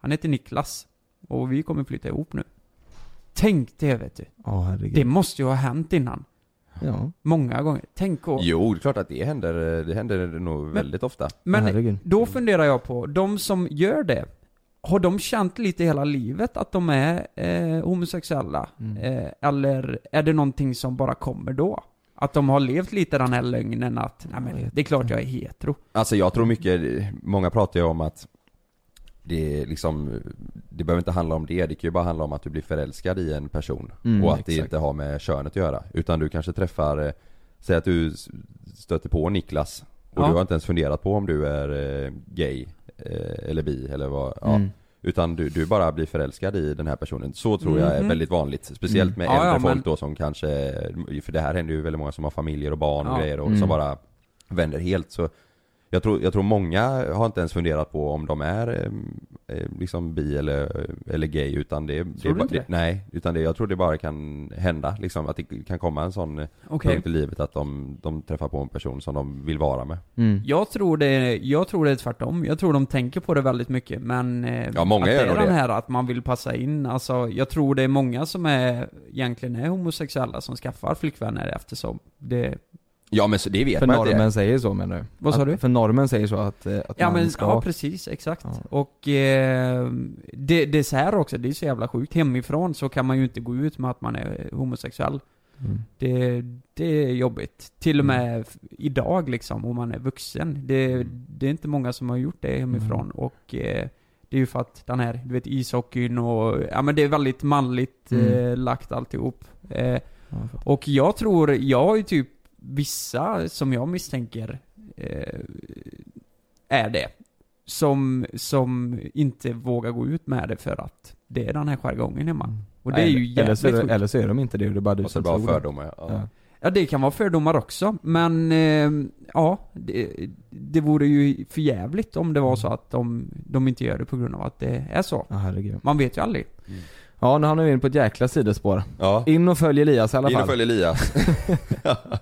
han heter Niklas. Och vi kommer flytta ihop nu. Tänk det, vet du. Oh, det måste ju ha hänt innan. Ja. Många gånger. Tänk och... Jo, det är klart att det händer. Det händer nog men, väldigt ofta. Men oh, då funderar jag på, de som gör det, har de känt lite hela livet att de är eh, homosexuella? Mm. Eh, eller är det någonting som bara kommer då? Att de har levt lite den här lögnen att nej, men, det är klart jag är hetero. Alltså jag tror mycket, många pratar ju om att det, liksom, det behöver inte handla om det. Det kan ju bara handla om att du blir förälskad i en person. Mm, och att exakt. Det inte har med könet att göra. Utan du kanske träffar, säg att du stöter på Niklas. Och ja. Du har inte ens funderat på om du är gay eller bi eller vad, ja. Mm. Utan du, du bara blir förälskad i den här personen. Så tror mm. jag är väldigt vanligt. Speciellt med mm. äldre ja, ja, folk men... då som kanske. För det här händer ju väldigt många som har familjer och barn ja. Och grejer. Och mm. som bara vänder helt så. Jag tror, jag tror många har inte ens funderat på om de är eh, liksom bi eller, eller gay. Utan det, det, är ba, det? det nej, utan det, jag tror det bara kan hända. Liksom, att det kan komma en sån okay. punkt i livet att de, de träffar på en person som de vill vara med. Mm. Jag, tror det, jag tror det är tvärtom. Jag tror de tänker på det väldigt mycket. Men eh, ja, många att det är den här att man vill passa in. Alltså, jag tror det är många som är, egentligen är homosexuella som skaffar flickvänner eftersom det... Ja, men så det vet för man normen inte. Säger så, menar du? Vad sa du? För normen säger så att, att ja, man men, ska... Ja, precis, exakt. Ja. Och eh, det, det är så här också, det är så jävla sjukt. Hemifrån så kan man ju inte gå ut med att man är homosexuell. Mm. Det, det är jobbigt. Till och med mm. idag, liksom, om man är vuxen. Det, det är inte många som har gjort det hemifrån. Mm. Och eh, det är ju för att den här, du vet, ishockeyn och... Ja, men det är väldigt manligt mm. eh, lagt alltihop. Eh, ja, och jag tror, jag är typ vissa som jag misstänker eh, är det som, som inte vågar gå ut med det för att det är den här jargongen hemma. Och det är ju eller, så är, eller så är de inte det, det är bara du som tror fördomar. Ja. Ja. Ja, det kan vara fördomar också. Men eh, ja, det, det vore ju för jävligt om det var så att de, de inte gör det på grund av att det är så. Ja, herregud. Man vet ju aldrig. Mm. Ja, nu hamnar vi in på ett jäkla sidospår. Ja. In och följ Elias i alla fall. In och följ Elias.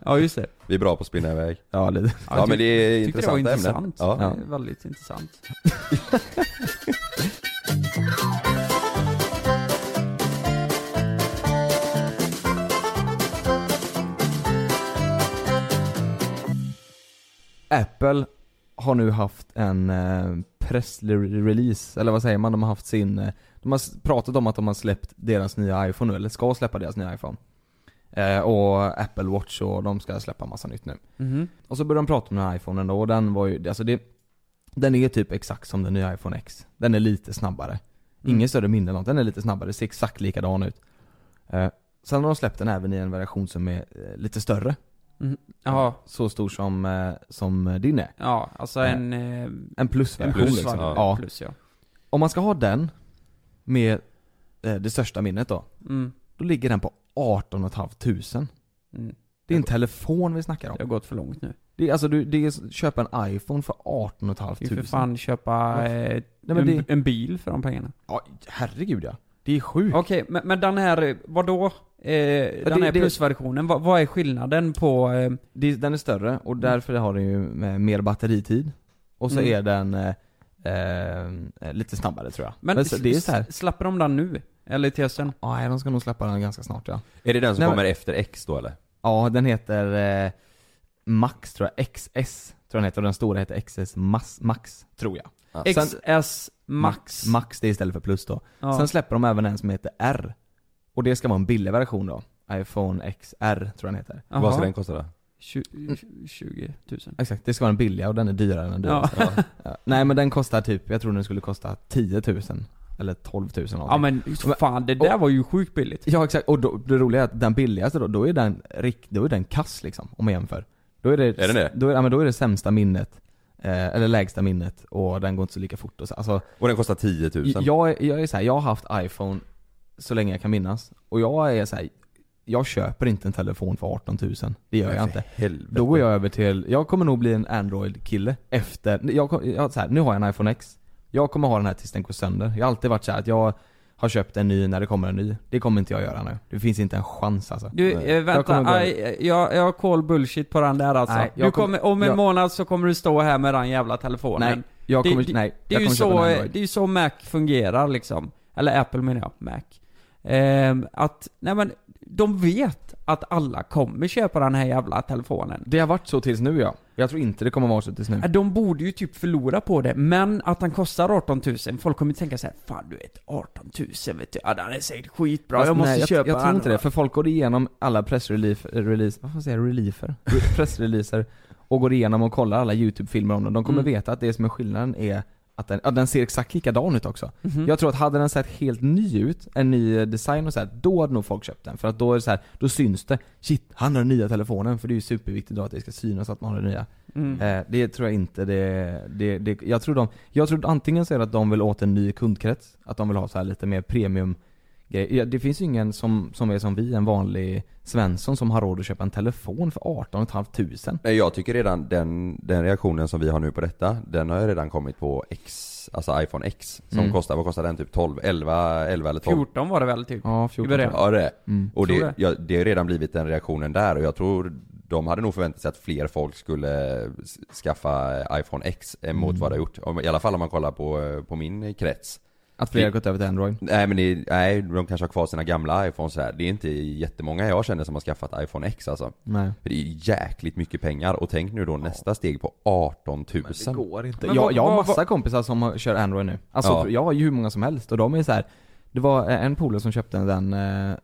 Ja, just det. Vi är bra på att spinna iväg. Ja, lite. Ja, ja, men det är intressant ämne. Intressant. Ja. Ja. Det är väldigt intressant. Apple har nu haft en pressrelease, eller vad säger man? De har haft sin... De har pratat om att de har släppt deras nya iPhone nu, eller ska släppa deras nya iPhone. Eh, och Apple Watch, och de ska släppa massa nytt nu. Mm-hmm. Och så började de prata om den här iPhonen då, och den var ju, alltså det, den är typ exakt som den nya iPhone X. Den är lite snabbare. Mm. Ingen större mindre något, den är lite snabbare, det ser exakt likadan ut. Eh, sen har de släppt den även i en version som är eh, lite större. Mm. Ja, så stor som eh, som din är. Ja, alltså eh, en eh, en plusversion. Plus, liksom. Ja. Ja. Plus, ja. Om man ska ha den med eh, det största minnet då. Mm. Då ligger den på arton och ett halvt tusen. Mm. Det är en telefon vi snackar om. Det har gått för långt nu. Det är, alltså du det är, köpa en iPhone för arton och ett halvt tusen. Du för fan köpa eh, Nej, en, det... en bil för de pengarna. Ja, herregud ja. Det är sjukt. Okej, men, men den här, vadå? Eh, den det, här det, plusversionen, vad, vad är skillnaden på? Eh... Det, den är större och därför har den ju mer batteritid. Och så mm. är den eh, lite snabbare tror jag. Men, men det är så här. Släpper de den nu? Eller testen? Nej, de ska nog släppa den ganska snart, ja. Är det den som Nej, kommer men... efter X då, eller? Ja, den heter eh, Max, tror jag. X S, tror jag den heter. Och den stora heter X S Max, Max tror jag. Ja. Sen, X S Max. Max, det är istället för plus då. Ja. Sen släpper de även en som heter R. Och det ska vara en billig version då. iPhone X R, tror jag den heter. Aha. Vad ska den kosta då? tjugo tusen. Exakt, det ska vara en billig och den är dyrare än den dyraste. Ja. Ja. Ja. Nej, men den kostar typ, jag tror den skulle kosta tio tusen. Eller tolv tusen. Ja, men fan, det där och, var ju sjukt billigt. Ja, exakt. Och då, det roliga är att den billigaste då, då är den, då är den kass liksom, om man jämför. Då är det, är det, det? Då, är, ja, men då är det sämsta minnet. Eh, eller lägsta minnet. Och den går inte så lika fort. Och, så, alltså, och den kostar tio tusen. Jag, jag är så här, jag har haft iPhone så länge jag kan minnas. Och jag är så här, jag köper inte en telefon för arton tusen. Det gör jag inte. Helvete. Då går jag över till, jag kommer nog bli en Android-kille efter, jag, jag, så här, nu har jag en iPhone X. Jag kommer ha den här tills den går sönder. Jag har alltid varit så här att jag har köpt en ny när det kommer en ny. Det kommer inte jag göra nu. Det finns inte en chans alltså. Du, äh, vänta. Jag, aj, jag, jag har call bullshit på den där alltså. Nej, du kommer, kommer, om en jag, månad så kommer du stå här med den jävla telefonen. Nej, jag kommer, det, nej, det, jag kommer så, det är ju så Mac fungerar liksom. Eller Apple menar jag, Mac. Ehm, att, nej men, de vet att alla kommer köpa den här jävla telefonen. Det har varit så tills nu, ja. Jag tror inte det kommer vara så tills nu. De borde ju typ förlora på det. Men att den kostar arton tusen. Folk kommer tänka så här, fan du vet, arton tusen vet du. Ja, den är säkert skitbra. Fast jag måste nej, köpa jag, jag tror inte det, för folk går igenom alla pressreleaser. Vad fan säger jag? Reliefer? Pressreleaser. Och går igenom och kollar alla YouTube-filmer om dem. De kommer mm. veta att det som är skillnaden är att den, ja, den ser exakt likadan ut också. Mm-hmm. Jag tror att hade den sett helt ny ut, en ny design och så här, då hade nog folk köpt den. För att då är det så här, då syns det, shit, han har den nya telefonen. För det är ju superviktigt då att det ska synas att man har den nya. Mm. Eh, det tror jag inte. Det, det, det, jag tror de, jag tror antingen så är det att de vill åt en ny kundkrets. Att de vill ha så här lite mer premium grejer. Det finns ju ingen som, som är som vi, en vanlig Svensson som har råd att köpa en telefon för arton och ett halvt tusen. Nej, jag tycker redan den, den reaktionen som vi har nu på detta, den har ju redan kommit på X, alltså iPhone X som mm. kostar, vad kostar den? Typ tolv, elva, elva eller tolv? fjorton var det väl typ? Ja, fjorton. Ja, det är. Mm. Och det, ja, det har redan blivit den reaktionen där, och jag tror de hade nog förväntat sig att fler folk skulle skaffa iPhone X mot mm. vad det har gjort. I alla fall om man kollar på, på min krets. Att fler har gått över till Android? Nej, men det, nej, de kanske har kvar sina gamla iPhones här. Det är inte jättemånga jag känner som har skaffat iPhone X alltså. Nej. För det är jäkligt mycket pengar. Och tänk nu då, ja, nästa steg på arton tusen. Men det går inte. Men jag, vad, jag har massa vad, kompisar som kör Android nu. Alltså, ja. Jag har ju hur många som helst. Och de är så här. Det var en polare som köpte den uh,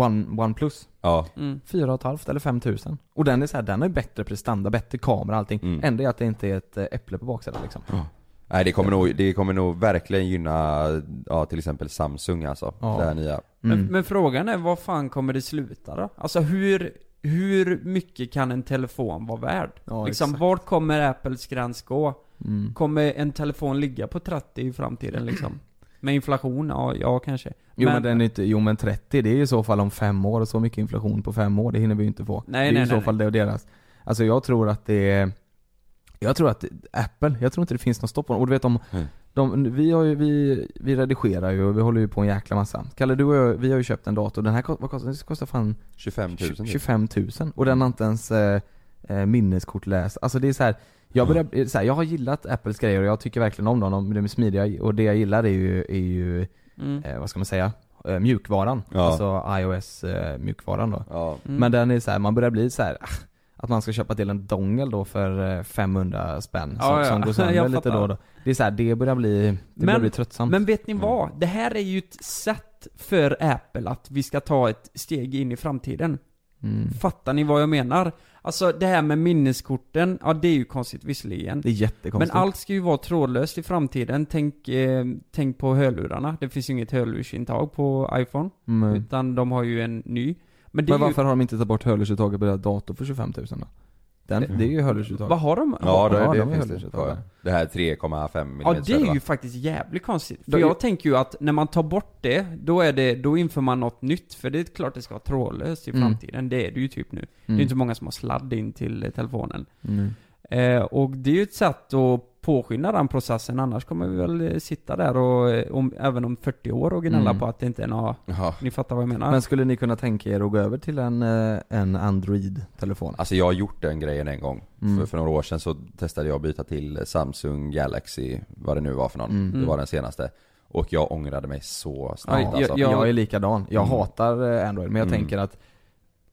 One, OnePlus. Ja. Mm. fyra och ett halvt eller fem tusen. Och den är så här, den är bättre prestanda, bättre kamera, allting. Mm. Ändå är att det inte är ett äpple på baksidan liksom. Ja. Nej, det kommer nog, det kommer nog verkligen gynna, ja, till exempel Samsung alltså, ja, det här nya. Mm. Men, men frågan är, vad fan kommer det sluta då? Alltså hur, hur mycket kan en telefon vara värd? Ja, liksom, exakt. Vart kommer Apples gräns gå? Mm. Kommer en telefon ligga på trettio i framtiden liksom? Med inflation, ja, ja kanske. Men, jo, men den är inte, jo men trettio, det är i så fall om fem år, och så mycket inflation på fem år, det hinner vi ju inte få. Nej, det är nej, i så nej, fall nej. Det och deras. Alltså jag tror att det är Jag tror att Apple, jag tror inte det finns någon stopp på dem. Och du vet om, mm. de, vi, har ju, vi, vi redigerar ju och vi håller ju på en jäkla massa. Kalle, du och jag, vi har ju köpt en dator. Den här kost, vad kostar, kostar fan tjugofem tusen. tjugofem tusen. Och den har inte ens eh, minneskort läst. Alltså det är så här, jag, börjar, så här, jag har gillat Apples grejer och jag tycker verkligen om dem. De är smidiga, och det jag gillar är ju, är ju mm. eh, vad ska man säga, eh, mjukvaran. Ja. Alltså iOS eh, mjukvaran då. Ja. Mm. Men den är så här, man börjar bli så här... att man ska köpa till en dongel då för femhundra spänn ja, som, ja. som går sönder lite då, då. Det är så här, det börjar bli, det men, börjar bli tröttsamt. Men vet ni vad? Det här är ju ett sätt för Apple att vi ska ta ett steg in i framtiden. Mm. Fattar ni vad jag menar? Alltså det här med minneskorten, ja det är ju konstigt visserligen. Det är jättekonstigt. Men allt ska ju vara trådlöst i framtiden. Tänk, eh, tänk på hörlurarna. Det finns ju inget hörlursintag på iPhone. Mm. Utan de har ju en ny. Men, det men varför ju... har de inte tagit bort hörlursuttaget på dator för tjugofemtusen då? Den, mm. Det är ju hörlursuttaget. Vad har de? Ja, det, ja, det, det finns det. Ja. Det här tre komma fem millimeter. Ja, det är ju faktiskt jävligt konstigt. För då jag ju... tänker ju att när man tar bort det då, är det, då inför man något nytt. För det är klart det ska vara trådlöst i framtiden. Mm. Det är det ju typ nu. Mm. Det är inte så många som har sladd in till telefonen. Mm. Eh, och det är ju ett sätt att påskynda den processen. Annars kommer vi väl sitta där och, om, även om fyrtio år och gnälla mm. på att det inte är något. Aha. Ni fattar vad jag menar. Men skulle ni kunna tänka er att gå över till en, en Android-telefon? Alltså jag har gjort den grejen en gång. Mm. För, för några år sedan så testade jag att byta till Samsung Galaxy, vad det nu var för någon. Mm. Det var den senaste. Och jag ångrade mig så snabbt. Ja, alltså. jag, jag är likadan. Jag mm. hatar Android. Men jag mm. tänker att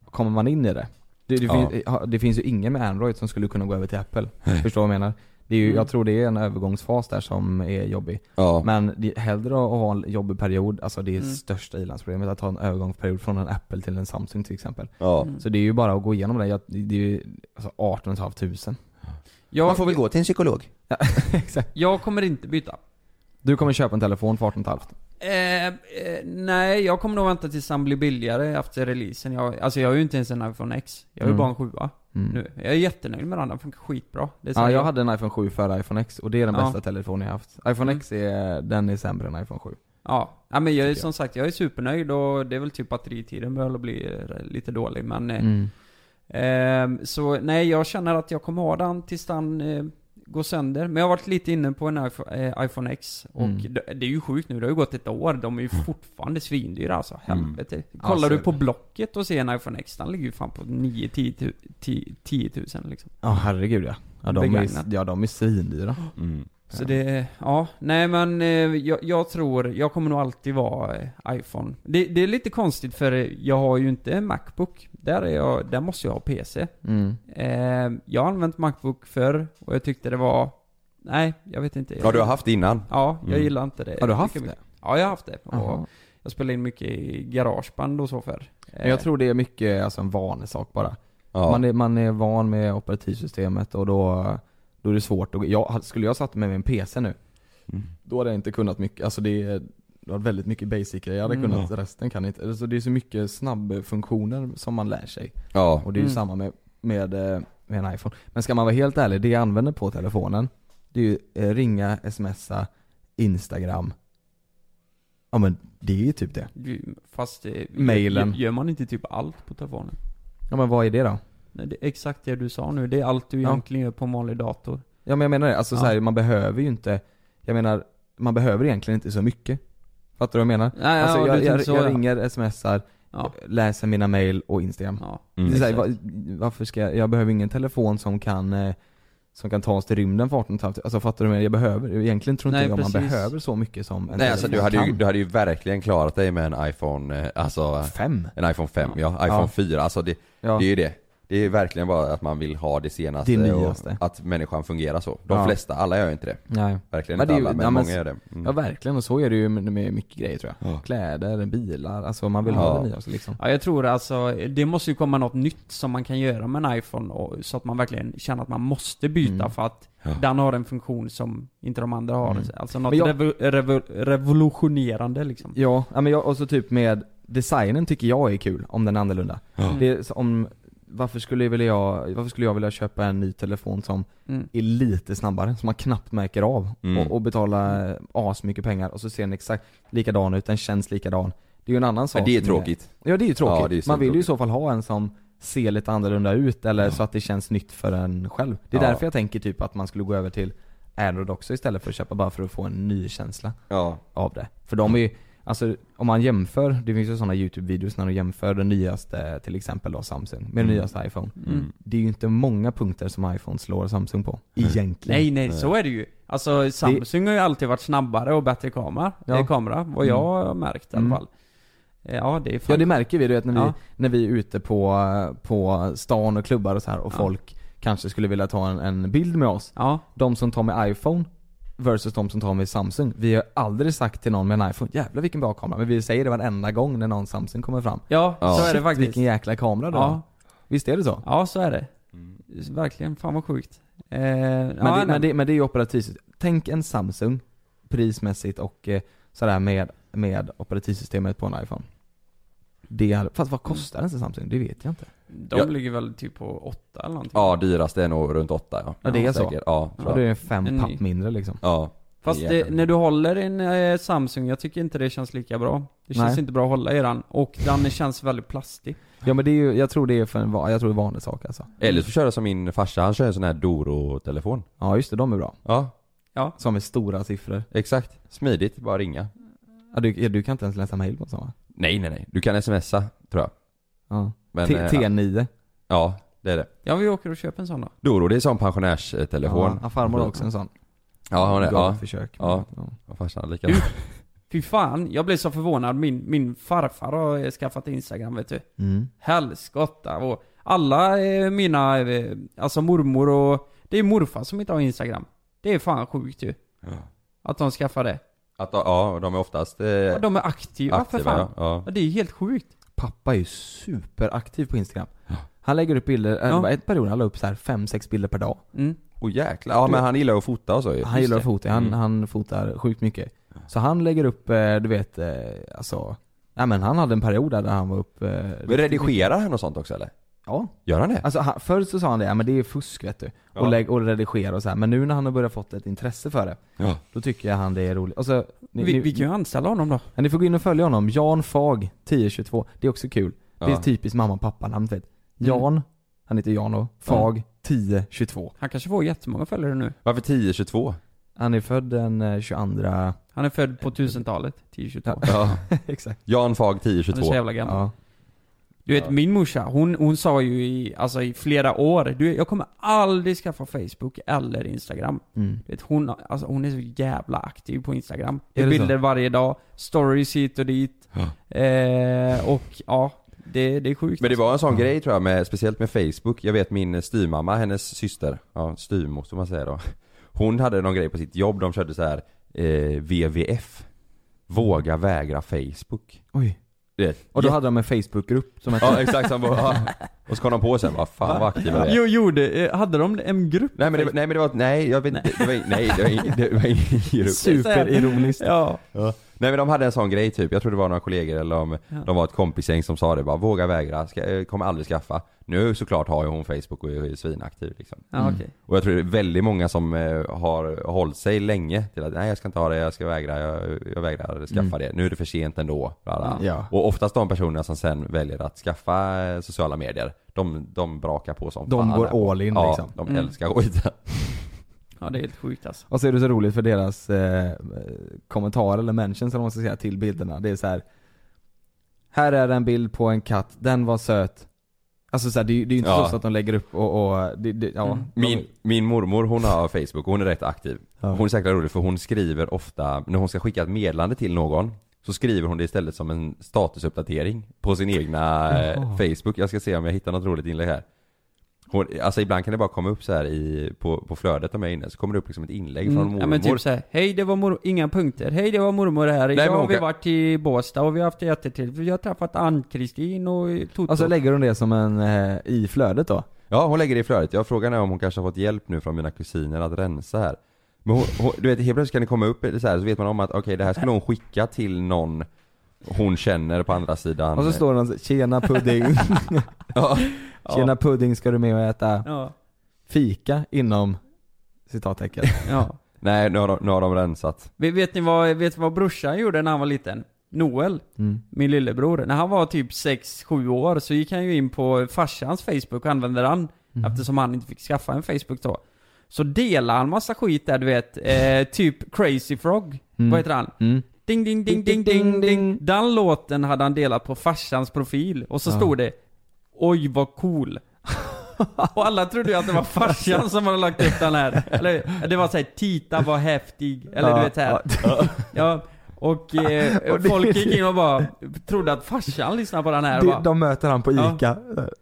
kommer man in i det? Det, det, ja. finns, det finns ju ingen med Android som skulle kunna gå över till Apple. Förstår vad jag menar? Det är ju, jag tror det är en övergångsfas där som är jobbig. Ja. Men det, hellre att ha en jobbig period. Alltså det är mm. största ilandsproblemet att ha en övergångsperiod från en Apple till en Samsung till exempel. Ja. Mm. Så det är ju bara att gå igenom det. Det är ju alltså arton tusen fem hundra. Jag, Man får väl gå till en psykolog. Ja, exakt. Jag kommer inte byta. Du kommer köpa en telefon för arton tusen fem hundra. Eh, eh, nej, jag kommer nog vänta tills han blir billigare efter releasen. Jag, alltså jag har ju inte ens en iPhone X. Jag har ju mm. bara en sju mm. nu. Jag är jättenöjd med den, den funkar skitbra. Det ja, jag ju. hade en iPhone sju före iPhone X och det är den ja. bästa telefonen jag haft. iPhone mm. X är, den är sämre än iPhone sju. Ja, ja men jag är som sagt, jag är supernöjd och det är väl typ batteritiden börjar bli lite dålig. Men, mm. eh, så nej, jag känner att jag kommer ha den tills den... Eh, gå sönder. Men jag har varit lite inne på en iPhone X och mm. det är ju sjukt nu, det har ju gått ett år, de är ju fortfarande svindyra alltså, helvete. Mm. Kollar alltså, du på Blocket och ser en iPhone X, den ligger ju fan på nio till tio tusen liksom. Ja, oh, herregud ja. Ja, de är, ja, de är svindyra. Mm. Så det, ja, nej men jag, jag tror, jag kommer nog alltid vara iPhone. Det, det är lite konstigt för jag har ju inte MacBook. Där, är jag, där måste jag ha P C. Mm. Eh, jag har använt MacBook förr och jag tyckte det var, nej jag vet inte. Ja, du har haft det innan? Ja, jag mm. gillar inte det. Har du haft det? Ja, jag har haft det. Och jag spelar in mycket i garageband och så förr. Eh. Jag tror det är mycket alltså en vanlig sak bara. Ja. Man, är, man är van med operativsystemet och då... Då är det svårt. Att, jag, skulle jag satt med min P C nu, mm. då hade jag inte kunnat mycket. Alltså det är väldigt mycket basic. Jag hade mm. kunnat, resten kan inte. Alltså det är så mycket snabbfunktioner som man lär sig. Ja. Och det är ju mm. samma med, med, med en iPhone. Men ska man vara helt ärlig, det jag använder på telefonen, det är ju ringa, smsa, Instagram. Ja men det är ju typ det. Fast det, mailen. Gör man inte typ allt på telefonen? Ja men vad är det då? Nej, det är exakt det du sa nu. Det är allt du ja. egentligen gör på en vanlig dator. Ja, men jag menar det. Alltså, ja. så här, man behöver ju inte... Jag menar, man behöver egentligen inte så mycket. Fattar du vad jag menar? Nej, alltså, ja, jag, jag, jag, så, jag ja. ringer, smsar, ja. läser mina mejl och Instagram. Ja. Mm. Det är så här, var, varför ska jag... Jag behöver ingen telefon som kan... som kan ta oss till rymden för arton tusen. Alltså fattar du vad jag behöver? Egentligen tror inte jag man behöver så mycket som en. Nej, alltså du hade, ju, du hade ju verkligen klarat dig med en iPhone... Alltså, fem? En iPhone fem, ja. ja iPhone ja. fyra, alltså det, ja. det är ju det. Det är verkligen bara att man vill ha det senaste det och att människan fungerar så. De ja. flesta, alla gör inte det. Nej. Verkligen men det inte alla, ju, men ja, många men, gör det. Mm. Ja, verkligen. Och så är det ju med, med mycket grejer, tror jag. Ja. Kläder, bilar, alltså man vill ja. ha det nyaste liksom. Ja, jag tror alltså, det måste ju komma något nytt som man kan göra med en iPhone och, så att man verkligen känner att man måste byta mm. för att ja. den har en funktion som inte de andra har. Mm. Alltså något jag, revo, revo, revolutionerande liksom. Ja, men jag, och så typ med designen tycker jag är kul om den är annorlunda. Ja. Det, om... Varför skulle, jag vilja, varför skulle jag vilja köpa en ny telefon som mm. är lite snabbare, som man knappt märker av mm. och, och betala as mycket pengar och så ser den exakt likadan ut, den känns likadan. Det är ju en annan sak. Men det är tråkigt. Är, ja, det är ju tråkigt. Ja, det är man vill tråkigt. ju i så fall ha en som ser lite annorlunda ut eller ja. så att det känns nytt för en själv. Det är ja. därför jag tänker typ att man skulle gå över till Android också istället för att köpa bara för att få en ny känsla ja. av det. För de är ju... Alltså om man jämför, det finns ju sådana YouTube-videos när man jämför den nyaste till exempel då Samsung med den mm. nyaste iPhone. Mm. Det är ju inte många punkter som iPhone slår Samsung på mm. egentligen. Nej, nej, så är det ju. Alltså Samsung det... har ju alltid varit snabbare och bättre kamera, ja. kamera vad jag har märkt i alla fall. Ja, det är fan. Ja, det märker vi, du vet, när vi, ja. när vi är ute på, på stan och klubbar och så här, och ja. folk kanske skulle vilja ta en, en bild med oss. Ja. De som tar med iPhone versus de som tar med Samsung. Vi har aldrig sagt till någon med en iPhone, jävlar vilken bra kamera. Men vi säger det varenda gång när någon Samsung kommer fram. Ja, ja. Så är det faktiskt. Vilken jäkla kamera då. Ja. Visst är det så? Ja, så är det. Verkligen, fan vad sjukt. Eh, men, ja, det, men, det, men det är ju operativsystem. Tänk en Samsung prismässigt och eh, sådär med, med operativsystemet på en iPhone. Det är, fast vad kostar den Samsung? Det vet jag inte. De ja. ligger väl typ på åtta eller någonting. Ja, dyrast är nog runt åtta. Ja, ja, det är säkert. Så. Ja, ja, det är fem en papp mindre liksom. Ja. Fast det, när du håller en eh, Samsung, jag tycker inte det känns lika bra. Det känns Nej. inte bra att hålla i den. Och den känns väldigt plastig. Ja, men det är ju, jag tror det är för en, jag tror det är vanlig sak alltså. Eller så kör jag som min farsa, han kör en sån här Doro-telefon. Ja, just det, de är bra. Ja. Ja. Som är stora siffror. Exakt, smidigt, bara ringa. Ja, du, du kan inte ens läsa mejl på sånt, va? Nej, nej, nej. Du kan smsa, tror jag. Ja. Men, T- T nio. Ja. Ja, det är det. Ja, vi åker och köper en sån då. Doro, det är som pensionärstelefon. Ja, farmor har också en sån. Ja, hon är. Ja, försök. Ja, ja. Farsan likadant. Fy fan, jag blev så förvånad. Min, min farfar har skaffat Instagram, vet du. Mm. Helskotta. Och alla eh, mina, eh, alltså mormor och... Det är morfar som inte har Instagram. Det är fan sjukt ju. Ja. Att de skaffar det. Att, ja, de är oftast... Eh, ja, de är aktiva, aktiva för fan. Ja, ja. Ja, det är helt sjukt. Pappa är ju superaktiv på Instagram. Ja. Han lägger upp bilder... Ja. Ett period han la upp så här fem, sex bilder per dag. Mm. Och jäklar. Ja, men han gillar att fota och så. Han gillar att fota. Han, mm. han fotar sjukt mycket. Så han lägger upp, du vet, alltså... Nej, men han hade en period där han var upp... Redigerar han och sånt också, eller? Ja. Gör han det? Alltså, först så sa han det, ja, men det är fusk, vet du. Ja. Och, lägg, och redigera och så här. Men nu när han har börjat fått ett intresse för det, ja. då tycker jag han det är roligt. Alltså, ni, vi, ni, vi kan ju anställa honom då. Ja, ni får gå in och följa honom. Jan Fag, tio tjugotvå. Det är också kul. Ja. Det är typiskt mamma och pappa namn, vet. Jan, mm. han heter Jan och Fag, ja. tio tjugotvå. Han kanske får jättemånga följare nu. Varför tio tjugotvå? Han är född den tjugoandra... Han är född på tusentalet, tio tjugotvå. Ja, exakt. Jan Fag, tio tjugotvå. Han är så jävla gammal. Ja. Du vet, ja. min morsa, hon, hon sa ju i, alltså, i flera år, du, jag kommer aldrig skaffa Facebook eller Instagram. Mm. Du vet, hon, alltså, hon är så jävla aktiv på Instagram. Är det bilder så? Varje dag, stories hit och dit. Ja. Eh, och ja, det, det är sjukt. Men det var en sån grej, tror jag, med, speciellt med Facebook. Jag vet min styvmamma, hennes syster, ja, styvmor som man säger då. Hon hade någon grej på sitt jobb, de körde så här eh, V V F. Våga vägra Facebook. Oj. Det. Och då hade de en Facebookgrupp som hette... Ja, exakt. Som bara, ja. Och så kom de på sen, vad fan, vad aktiva det är. Jo, jo, det, hade de en grupp? Nej, men det, nej, men det var... Nej, jag vet inte. Det var, nej, det var ingen, det var ingen grupp. Superironiskt. Ja. Ja. Nej, men de hade en sån grej typ. Jag tror det var några kollegor eller om ja. de var ett kompisgäng som sa det. Bara, våga vägra, ska, kommer aldrig skaffa. Nu såklart har ju hon Facebook och är svinaktiv. Liksom. Ja, mm. okay. Och jag tror det är väldigt många som har hållit sig länge till att nej, jag ska inte ha det, jag ska vägra, jag, jag vägrar skaffa mm. det. Nu är det för sent ändå. Ja. Och oftast de personerna som sen väljer att skaffa sociala medier, de, de brakar på som de fan. De går all in ja, liksom. de mm. älskar skiten. Ja, det är helt sjukt alltså. Och så är det så roligt för deras eh, kommentarer eller mentions som de måste säga till bilderna. Det är så här, här är en bild på en katt, den var söt. Alltså så här, det, det är ju inte ja. så att de lägger upp och, och det, det, ja. mm. min, min mormor, hon har Facebook och hon är rätt aktiv. Ja. Hon är säkert rolig för hon skriver ofta, när hon ska skicka ett meddelande till någon så skriver hon det istället som en statusuppdatering på sin egna eh, oh. Facebook. Jag ska se om jag hittar något roligt inlägg här. Hon, alltså ibland kan det bara komma upp så här i, på, på flödet om jag är inne. Så kommer det upp liksom ett inlägg från mormor. Ja, men typ så här, hej det var mormor, inga punkter. Hej det var mormor här. Idag har vi kan... varit i Båstad och vi har haft det jättetrevligt. Vi har träffat Ann-Kristin och Toto. Alltså lägger hon det som en eh, i flödet då? Ja, hon lägger det i flödet. Jag frågar om hon kanske har fått hjälp nu från mina kusiner att rensa här. Men hon, hon, du vet, helt plötsligt kan det komma upp så här så vet man om att okej, okay, det här skulle hon skicka till någon hon känner på andra sidan. Och så står hon tjena pudding. ja. Tjena pudding, ska du med och äta ja. fika inom citattecken. Ja. Nej, nu har, de, nu har de rensat. Vet ni vad, vet vad brorsan gjorde när han var liten? Noel, mm. min lillebror. När han var typ sex sju år så gick han ju in på farsans Facebook och använde den. Mm. Eftersom han inte fick skaffa en Facebook då. Så delade han massa skit där, du vet. Eh, typ Crazy Frog. Mm. Vad heter han? Mm. Ding, ding, ding, ding, ding, ding. Den låten hade han delat på farsans profil. Och så ja. stod det oj, vad cool. Och alla trodde ju att det var farsan som hade lagt upp den här. Eller det var så här, titta vad häftig. Eller ja, du vet här. Ja. Ja. Och eh, och folk gick in och bara trodde att farsan lyssnade på den här. De, bara, de möter han på Ica. Ja.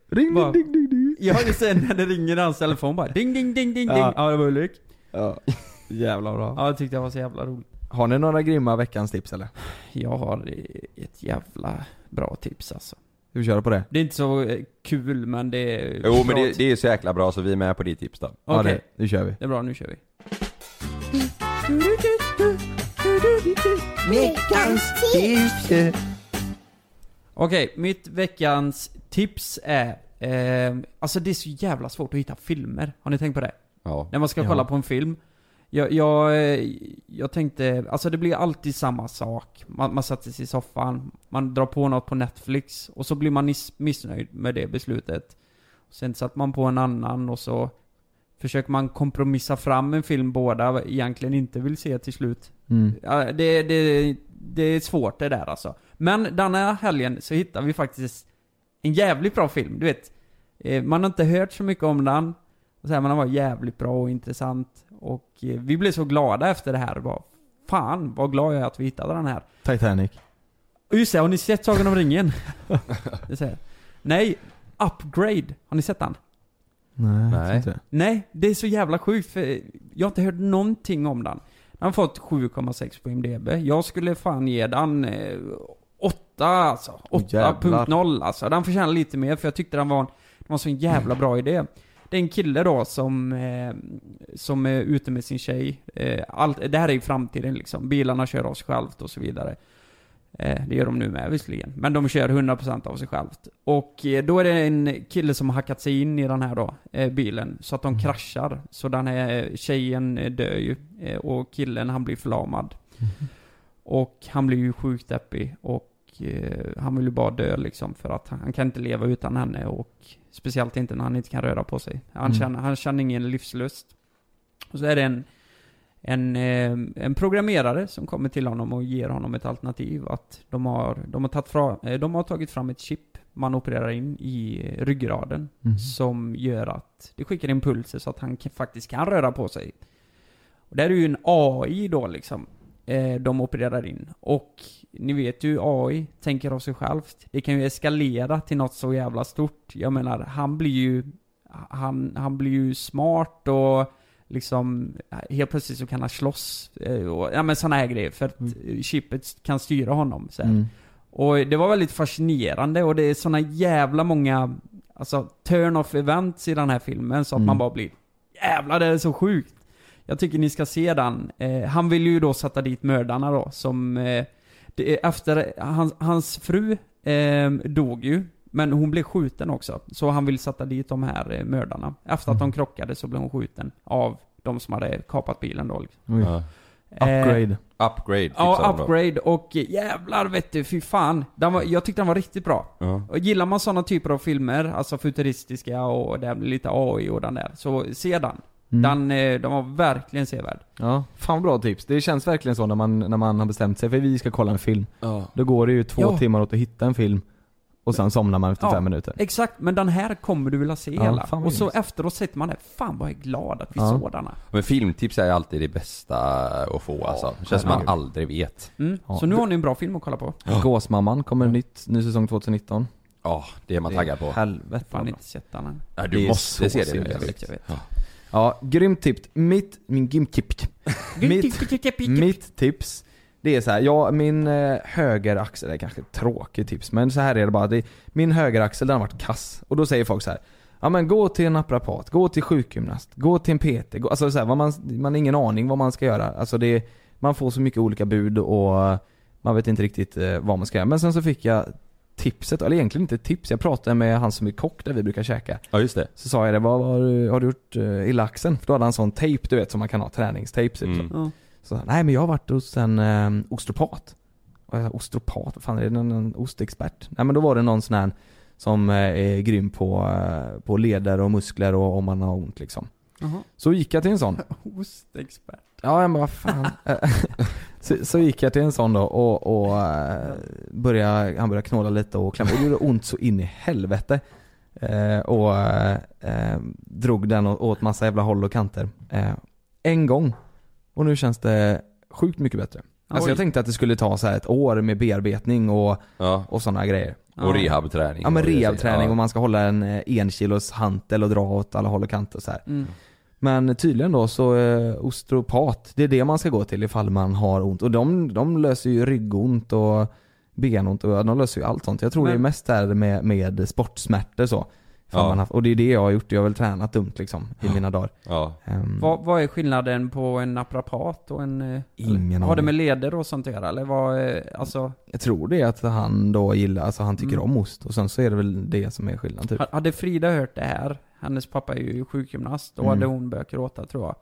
Ring, bara, ding, ding, ding, ding. Jag har ju sen när det ringer hans telefon bara ding, ding, ding, ding, ja. ding. Ja, det var Ulrik. Ja, jävla bra. Ja, jag tyckte det var så jävla roligt. Har ni några grymma veckans tips eller? Jag har ett jävla bra tips alltså. Hur kör du på det? Det är inte så kul, men det är... Jo, men det, det är så jäkla bra, så vi är med på ditt tips då. Okej. Okay. Ja, nu kör vi. Det är bra, nu kör vi. Veckans tips. Okej, okay, mitt veckans tips är... Eh, alltså det är så jävla svårt att hitta filmer. Har ni tänkt på det? Ja. När man ska kolla ja. på en film. Jag, jag, jag tänkte... Alltså det blir alltid samma sak. Man, man sätter sig i soffan. Man drar på något på Netflix. Och så blir man nis, missnöjd med det beslutet. Och sen satt man på en annan. Och så försöker man kompromissa fram en film båda egentligen inte vill se till slut. Mm. Det, det, det är svårt det där alltså. Men den här helgen så hittar vi faktiskt en jävligt bra film. Du vet, man har inte hört så mycket om den. Och så här, man var jävligt bra och intressant. Och vi blev så glada efter det här. Bara, fan, vad glad jag är att vi hittade den här. Titanic. Just det, har ni sett Sagan om ringen? Nej, Upgrade. Har ni sett den? Nej, Nej. Inte. Nej, det är så jävla sjukt. För jag har inte hört någonting om den. Den har fått sju komma sex på I M D B. Jag skulle fan ge den eh, åtta alltså. åtta punkt noll alltså. Den förtjänar lite mer för jag tyckte den var en, den var så en jävla bra idé. Det är en kille då som, eh, som är ute med sin tjej. Eh, allt, det här är ju framtiden liksom. Bilarna kör av sig självt och så vidare. Eh, det gör de nu med visserligen. Men de kör hundra procent av sig självt. Och eh, då är det en kille som har hackat sig in i den här då, eh, bilen. Så att de mm. kraschar. Så den här tjejen dör ju. Eh, och killen han blir förlamad. Mm. Och han blir ju sjukt deppig. Och eh, han vill ju bara dö liksom. För att han, han kan inte leva utan henne. Och speciellt inte när han inte kan röra på sig. Han, mm. känner, han känner ingen livslust. Och så är det en... En, eh, en programmerare som kommer till honom och ger honom ett alternativ att de har, de har, tagit, fra, eh, de har tagit fram ett chip man opererar in i ryggraden mm. som gör att det skickar impulser så att han k- faktiskt kan röra på sig. Och det är ju en A I då liksom eh, de opererar in och ni vet ju A I tänker av sig självt. Det kan ju eskalera till något så jävla stort. Jag menar han blir ju han, han blir ju smart och liksom, helt plötsligt så kan han slåss och, ja men sådana här grejer för att mm. chipet kan styra honom så mm. och det var väldigt fascinerande och det är sådana jävla många alltså turn-off events i den här filmen så att mm. man bara blir jävlar det är så sjukt. Jag tycker ni ska se den. Eh, han vill ju då sätta dit mördarna då som eh, det är efter hans, hans fru eh, dog ju men hon blev skjuten också. Så han vill sätta dit de här mördarna. Efter att de krockade så blev hon skjuten av de som hade kapat bilen då. Liksom. Ja. Upgrade. Eh, upgrade. Ja, upgrade. Och jävlar vet du, fy fan. Den var, jag tyckte den var riktigt bra. Ja. Och gillar man sådana typer av filmer, alltså futuristiska och där blir lite A I och den där, så se den. Mm. Den, de var verkligen sevärd. Ja, fan bra tips. Det känns verkligen så när man, när man har bestämt sig för vi ska kolla en film. Ja. Då går det ju två ja. timmar åt att hitta en film. Och sen somnar man efter ja, fem minuter. Exakt, men den här kommer du vilja se ja, hela. Och så efteråt sitter man där, fan vad jag är glad att vi ja. såg den här. Men filmtips är alltid det bästa att få. Ja, alltså. Det känns som man aldrig vet. Mm. Ja. Så nu har ni en bra film att kolla på. Ja. Gåsmamman kommer en nytt, ny säsong tjugonitton. Ja, det är man det taggad på. Helvete, fan inte sett den. Nej, du det måste se det. Jag vet, jag vet. Ja. ja, grymt tips. Mitt, min gymtips. mitt, mitt tips. Det är så här, ja, min eh, högeraxel är kanske ett tråkigt tips, men så här är det bara. Det, min högeraxel den har varit kass. Och då säger folk så här, ja men gå till en naprapat, gå till sjukgymnast, gå till en P T. Gå, alltså så här, vad man, man har ingen aning vad man ska göra. Alltså det, man får så mycket olika bud och man vet inte riktigt eh, vad man ska göra. Men sen så fick jag tipset, eller egentligen inte tips. Jag pratade med han som är kock där vi brukar käka. Ja just det. Så sa jag det, vad har, har du gjort eh, i laxen? För då hade han sån tejp, du vet, som man kan ha träningstejp. Mm. Så. Ja. Så, nej men jag har varit hos en eh, osteopat. Och jag sa, osteopat? Vad fan är det? En, en ostexpert? Nej men då var det någon sån här som eh, är grym på, eh, på leder och muskler och om man har ont liksom. Uh-huh. Så gick jag till en sån. Ostexpert? Ja men vad fan. så, så gick jag till en sån då och, och eh, började, han började knåla lite och klämma. Och det gjorde ont så in i helvete. Eh, och eh, drog den och, åt massa jävla håll och kanter. Eh, en gång. Och nu känns det sjukt mycket bättre. Alltså jag tänkte att det skulle ta så här ett år med bearbetning och, ja. och sådana grejer. Och rehabträning. Ja, men rehabträning och man ska hålla en en kilos hantel och dra åt alla håll och kanter så här. Mm. Men tydligen då så eh, osteopat, det är det man ska gå till ifall man har ont. Och de, de löser ju ryggont och benont och de löser ju allt sånt. Jag tror men... det är mest där med, med sportsmärtor så. Ja. Man haft, och det är det jag har gjort. Jag har väl tränat dumt liksom i ja. mina dagar. Ja. Um, vad, vad är skillnaden på en naprapat och en... Ingen har det med leder och sånt där? Eller vad, alltså... Jag tror det är att han då gillar, alltså han tycker mm. om ost. Och sen så är det väl det som är skillnaden. Typ. Hade Frida hört det här? Hennes pappa är ju sjukgymnast och mm. hade hon börjat gråta tror jag.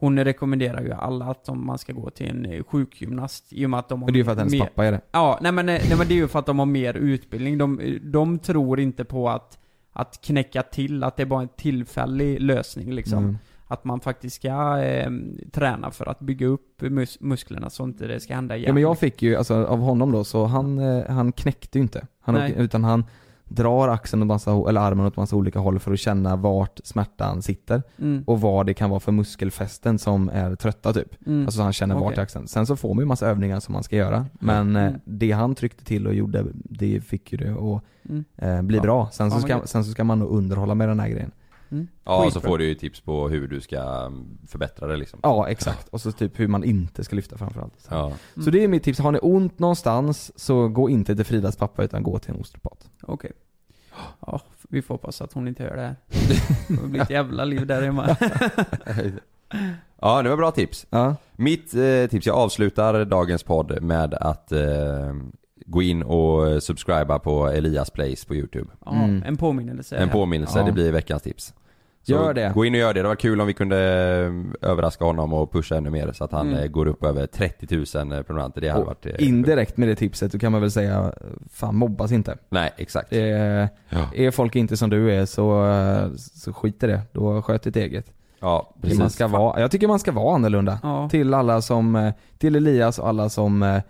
Hon rekommenderar ju alla att om man ska gå till en sjukgymnast i och med att de har och det är ju för att hennes mer... pappa är det. Ja, nej men, nej, men det är ju för att de har mer utbildning. De, de tror inte på att att knäcka till, att det är bara en tillfällig lösning liksom. Mm. Att man faktiskt ska eh, träna för att bygga upp mus- musklerna så inte det ska hända igen. Ja, men jag fick ju, alltså av honom då, så han, eh, han knäckte ju inte. Han, utan han drar axeln och massa, eller armen åt massa olika håll för att känna vart smärtan sitter. Mm. Och vad det kan vara för muskelfästen som är trötta typ. Mm. Alltså han känner okay. vart axeln. Sen så får man ju massa övningar som man ska göra. Men mm. eh, det han tryckte till och gjorde, det fick ju det att mm. eh, bli ja. bra. Sen så, ja, ska, sen så ska man nog underhålla med den här grejen. Mm. Ja, skitbra. Så får du ju tips på hur du ska förbättra det liksom. Ja, exakt. Och så typ hur man inte ska lyfta framförallt. Så, ja. mm. så det är mitt tips. Har ni ont någonstans så gå inte till Fridas pappa utan gå till en osteopat. Okej. Okay. Ja, vi får hoppas att hon inte hör det här. Det blir ett jävla liv där hemma. Ja, det var bra tips. Ja. Mitt eh, tips, jag avslutar dagens podd med att... Eh, gå in och subscriba på Elias Place på YouTube. Ja, mm. En påminnelse. En påminnelse, ja. Det blir veckans tips. Så gör det. Gå in och gör det. Det var kul om vi kunde överraska honom och pusha ännu mer så att han mm. går upp över trettio tusen prenumeranter. Det hade varit indirekt med det tipset, då kan man väl säga fan, mobbas inte. Nej, exakt. Är, ja. är folk inte som du är så, så skiter det. Då sköt ditt eget. Ja, precis. Man ska vara, jag tycker man ska vara annorlunda. Ja. Till alla som, till Elias och alla som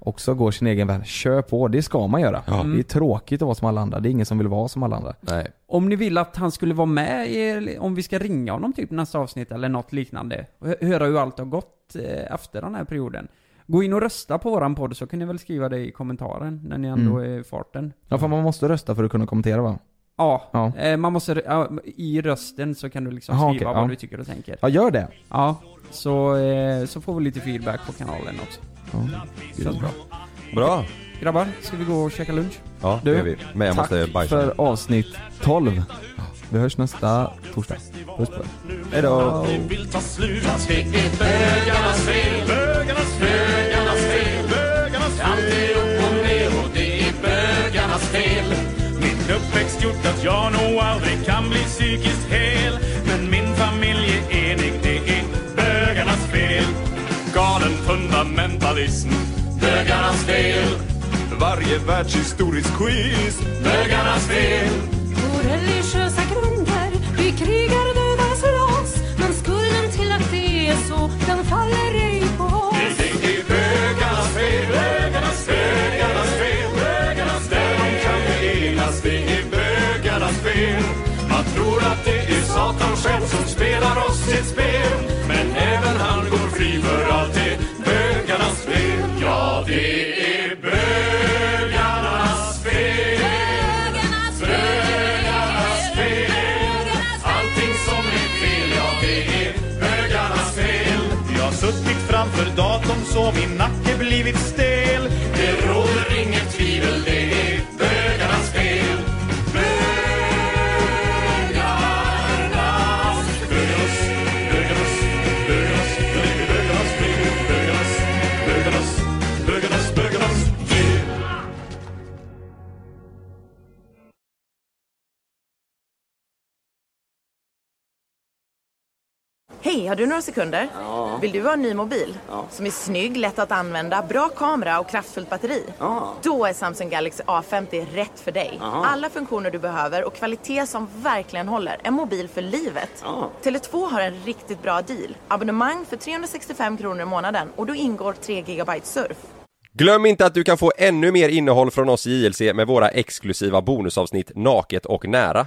också går sin egen värld. Kör på, det ska man göra. Ja. Det är tråkigt att vara som alla andra. Det är ingen som vill vara som alla andra. Nej. Om ni vill att han skulle vara med i, om vi ska ringa honom typ nästa avsnitt eller något liknande och höra hur allt har gått eh, efter den här perioden. Gå in och rösta på våran podd så kan ni väl skriva det i kommentaren när ni ändå mm. är i farten. Ja, för man måste rösta för att kunna kommentera va? Ja, ja. Eh, man måste, ja, i rösten så kan du liksom skriva Aha, okay, vad ja. du tycker och tänker. Ja, gör det. Ja, så, eh, så får vi lite feedback på kanalen också. Ja, det känns bra. Bra. Grabbar, ska vi gå och käka lunch? Ja, det gör vi. Men jag måste bajsa. Tack för avsnitt tolv. Vi hörs nästa torsdag. Puss på er. Hej då. Det vill ta slut. Det är bögarnas fel. Bögarnas fel. Bögarnas fel. Bögarnas fel. Allt är upp och ner och det är bögarnas fel. Min uppväxt gjort att jag nog aldrig kan bli psykiskt hel. Men min familj är enig. Det är bögarnas fel. Galen fundamentalism, bögarnas fel. Varje världshistorisk quiz, bögarnas fel. På religiösa grunder, vi krigar, dödar, slåss. Men skulden till att det är så, den faller ej på oss. Det är bögarnas fel, bögarnas fel, bögarnas fel, bögarnas fel. Där de kan vi enas, det är bögarnas fel. Man tror att det är Satan själv som spelar oss sitt spel. Men även han går fri för allt det bögarnas fel. Ja, det är bögarnas fel. Bögarnas fel. Bögarnas fel. Allting som är fel, ja det är bögarnas fel. Jag har suttit framför datorn så min nacke blivit stel. Det råder inget tvivel, det är bögarnas fel. Hej, har du några sekunder? Ja. Vill du ha en ny mobil? Ja. Som är snygg, lätt att använda, bra kamera och kraftfullt batteri? Ja. Då är Samsung Galaxy A femtio rätt för dig. Aha. Alla funktioner du behöver och kvalitet som verkligen håller. En mobil för livet. Ja. Tele två har en riktigt bra deal. Abonnemang för trehundrasextiofem kronor i månaden och då ingår tre gigabyte surf. Glöm inte att du kan få ännu mer innehåll från oss i J L C med våra exklusiva bonusavsnitt Naket och nära.